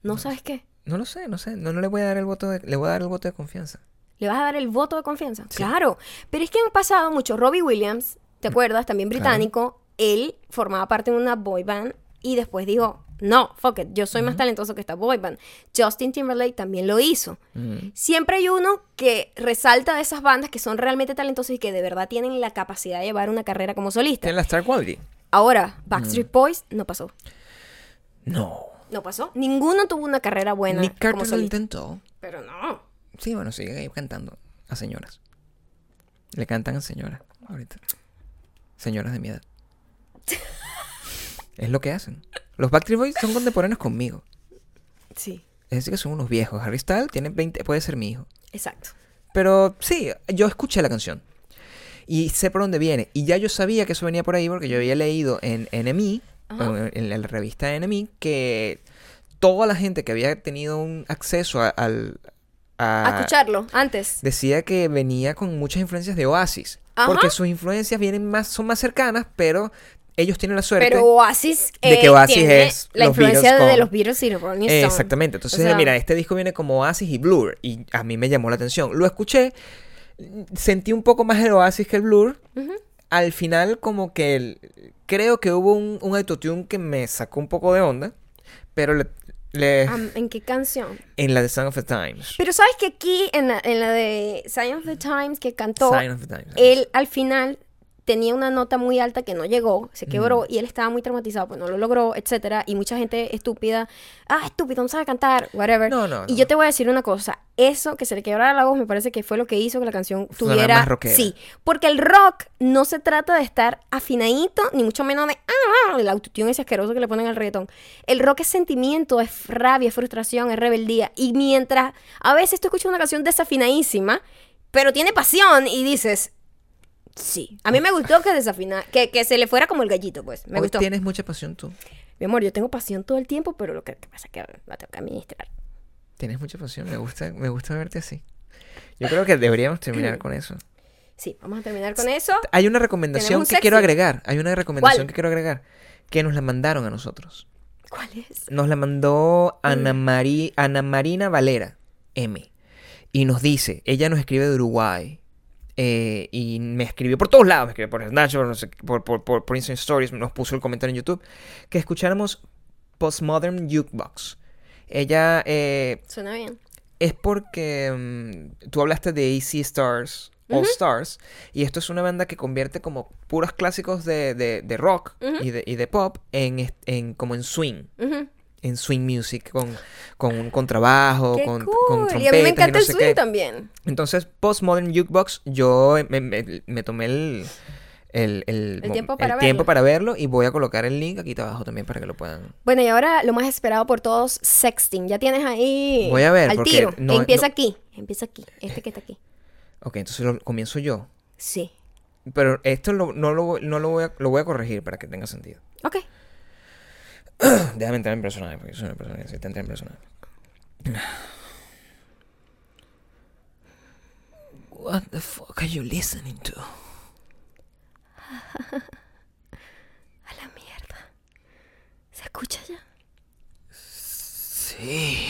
¿No, no sabes qué? No lo sé, no sé. No, no le voy a dar el voto de, le voy a dar el voto de confianza. ¿Le vas a dar el voto de confianza? Sí. Claro. Pero es que han pasado mucho. Robbie Williams, ¿te acuerdas? También británico. Claro. Él formaba parte de una boy band y después dijo, no, fuck it, yo soy uh-huh. más talentoso que esta boy band. Justin Timberlake también lo hizo. Uh-huh. Siempre hay uno que resalta de esas bandas que son realmente talentosas y que de verdad tienen la capacidad de llevar una carrera como solista. Tienen la star quality. Ahora, Backstreet uh-huh. Boys no pasó. No. No pasó. Ninguno tuvo una carrera buena Nick Carter como solista. Nick Carter lo intentó. Pero no. Sí, bueno, sigue ahí cantando a señoras. Le cantan a señoras ahorita. Señoras de mi edad. Es lo que hacen. Los Backstreet Boys son contemporáneos conmigo. Sí. Es decir, que son unos viejos. Harry Styles tiene veinte, puede ser mi hijo. Exacto. Pero sí, yo escuché la canción. Y sé por dónde viene. Y ya yo sabía que eso venía por ahí porque yo había leído en N M E, en la revista N M E, que toda la gente que había tenido un acceso a, al... A, a escucharlo antes. Decía que venía con muchas influencias de Oasis. Ajá. Porque sus influencias vienen más, son más cercanas, pero ellos tienen la suerte. Pero Oasis eh, de que Oasis tiene es la influencia de, de los Beatles y los Rolling Stones. Eh, exactamente. Entonces, o sea, mira, este disco viene como Oasis y Blur. Y a mí me llamó la atención. Lo escuché, sentí un poco más el Oasis que el Blur. Uh-huh. Al final, como que el, creo que hubo un, un autotune que me sacó un poco de onda. Pero le, Le... Um, ¿en qué canción? En la de Sign of the Times. Pero sabes que aquí, en la, en la de Sign of the Times que cantó, Sign of the Times, él al final tenía una nota muy alta que no llegó, se quebró, mm. y él estaba muy traumatizado, pues no lo logró, etcétera. Y mucha gente estúpida, ah, estúpido, no sabe cantar, whatever. No, no, no. Y yo te voy a decir una cosa, eso que se le quebrara la voz me parece que fue lo que hizo que la canción tuviera... Más rockera. Sí, porque el rock no se trata de estar afinadito, ni mucho menos de... Ah, el autotune ese asqueroso que le ponen al reggaetón. El rock es sentimiento, es rabia, es frustración, es rebeldía. Y mientras a veces tú escuchas una canción desafinadísima, pero tiene pasión y dices... Sí. A mí me gustó que desafina, que, que se le fuera como el gallito, pues. Me Hoy gustó. Tienes mucha pasión tú. Mi amor, yo tengo pasión todo el tiempo, pero lo que pasa es que la tengo que administrar. Tienes mucha pasión. Me gusta, me gusta verte así. Yo creo que deberíamos terminar con eso. Sí, vamos a terminar con eso. Hay una recomendación que sexy? quiero agregar. Hay una recomendación ¿Cuál? que quiero agregar. Que nos la mandaron a nosotros. ¿Cuál es? Nos la mandó Ana, Mari, Ana Marina Valera, M. Y nos dice, ella nos escribe de Uruguay. Eh, y me escribió por todos lados, me escribió por Snapchat, por, no sé, por, por, por, por Instagram Stories, nos puso el comentario en YouTube, que escucháramos Postmodern Jukebox. Ella... Eh, Suena bien. Es porque um, tú hablaste de A C Stars, uh-huh. All Stars, y esto es una banda que convierte como puros clásicos de, de, de rock uh-huh. y, de, y de pop en, en como en swing. Uh-huh. En swing music, con, con un contrabajo, qué con, cool. con trompetas. Y a mí me encanta no el swing qué. también. Entonces, Postmodern Jukebox, yo me, me, me tomé el, el, el, el, tiempo, para el tiempo para verlo y voy a colocar el link aquí abajo también para que lo puedan. Bueno, y ahora lo más esperado por todos, sexting. Ya tienes ahí voy a ver, al tiro. No, empieza no... aquí, empieza aquí, este que está aquí. Ok, entonces lo comienzo yo. Sí. Pero esto lo, no, lo, no lo, voy a, lo voy a corregir para que tenga sentido. Ok. Déjame entrar en personaje, porque soy una persona que se te entra en personaje. What the fuck are you listening to? A la mierda. ¿Se escucha ya? Sí.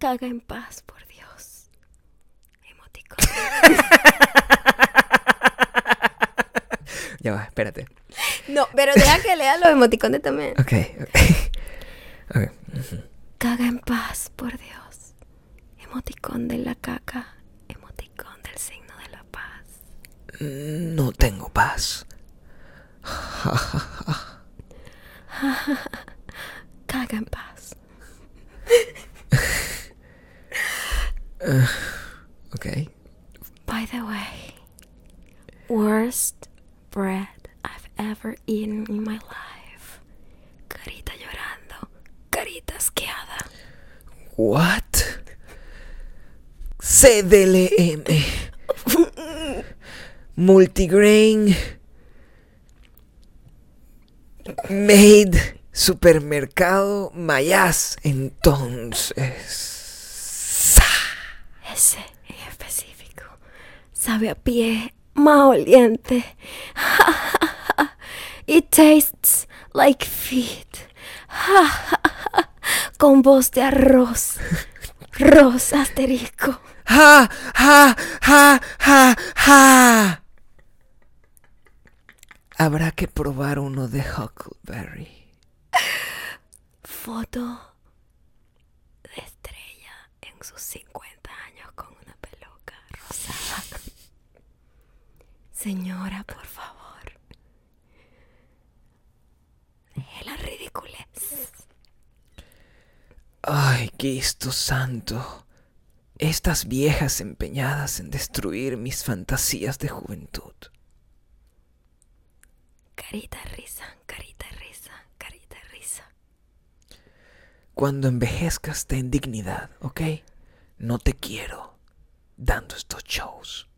Caga en paz, por Dios. Emoticón. Ya va, espérate. No, pero deja que lea los emoticones también. Ok, ok. Okay. Uh-huh. Caga en paz, por Dios. Emoticón de la caca. Emoticón del signo de la paz. No tengo paz. Caga en paz. uh, ok. By the way, worst bread I've ever eaten in my life. Carita llorando, carita asqueada. What? C D L M. Multigrain made supermercado Mayas. Entonces ese en específico sabe a pie más oliente. It tastes like feet. Con voz de arroz. Ros asterisco. Ja, ja, ja, ja, ja. Habrá que probar uno de Huckleberry. Foto de estrella en sus cincuenta años con una peluca rosada. Señora, por favor, deje la ridiculez. Ay, Cristo santo. Estas viejas empeñadas en destruir mis fantasías de juventud. Carita risa, carita risa, carita risa. Cuando envejezcas ten dignidad, ¿ok? No te quiero dando estos shows.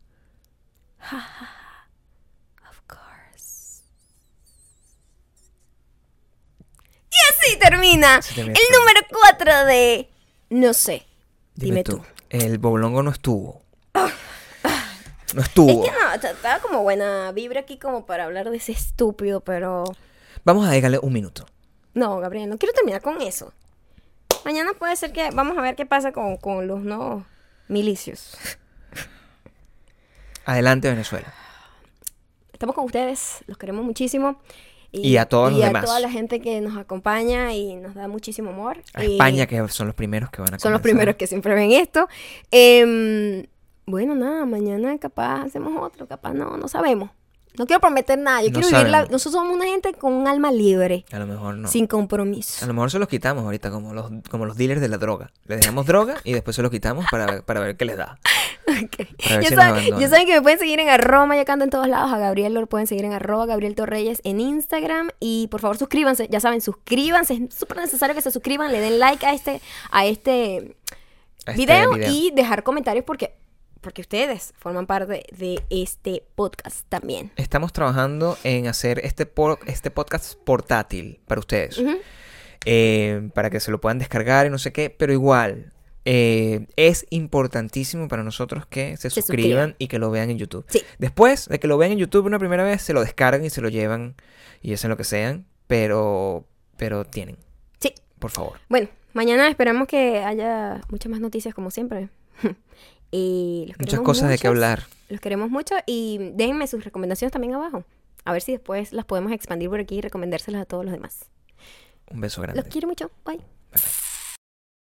Ja, ja, ja. Of course. Y así termina sí, el número cuatro de... No sé. Dime, Dime tú. tú. El Bobolongo no estuvo. Oh. No estuvo. Es que no, estaba como buena vibra aquí como para hablar de ese estúpido, pero... Vamos a dejarle un minuto. No, Gabriel, no quiero terminar con eso. Mañana puede ser que... Vamos a ver qué pasa con, con los no milicios. Adelante, Venezuela. Estamos con ustedes, los queremos muchísimo. Y, y a todos y los a demás. Y a toda la gente que nos acompaña y nos da muchísimo amor. A y España, que son los primeros que van a comenzar. Son los primeros que siempre ven esto. Eh, bueno, nada, mañana capaz hacemos otro, capaz no, no sabemos. No quiero prometer nada, yo no quiero vivir la... Nosotros somos una gente con un alma libre. A lo mejor no. Sin compromiso. A lo mejor se los quitamos ahorita, como los, como los dealers de la droga. Les dejamos droga y después se los quitamos para, para ver qué les da. Okay. Ya, si saben, ya saben que me pueden seguir en arroba Mayacando en todos lados. A Gabriel lo pueden seguir en arroba Gabriel Torreyes en Instagram. Y por favor suscríbanse, ya saben, suscríbanse. Es súper necesario que se suscriban, le den like a este, a este, a este video, video y dejar comentarios porque... porque ustedes forman parte de este podcast también. Estamos trabajando en hacer este, por, este podcast portátil para ustedes. Uh-huh. Eh, para que se lo puedan descargar y no sé qué. Pero igual, eh, es importantísimo para nosotros que se, se suscriban, suscriban y que lo vean en YouTube. Sí. Después de que lo vean en YouTube una primera vez, se lo descargan y se lo llevan y hacen lo que sean. Pero, pero tienen. Sí. Por favor. Bueno, mañana esperamos que haya muchas más noticias como siempre. Y los muchas cosas muchos, de qué hablar. Los queremos mucho y déjenme sus recomendaciones también abajo. A ver si después las podemos expandir por aquí y recomendárselas a todos los demás. Un beso grande. Los quiero mucho. Bye. Bye, bye.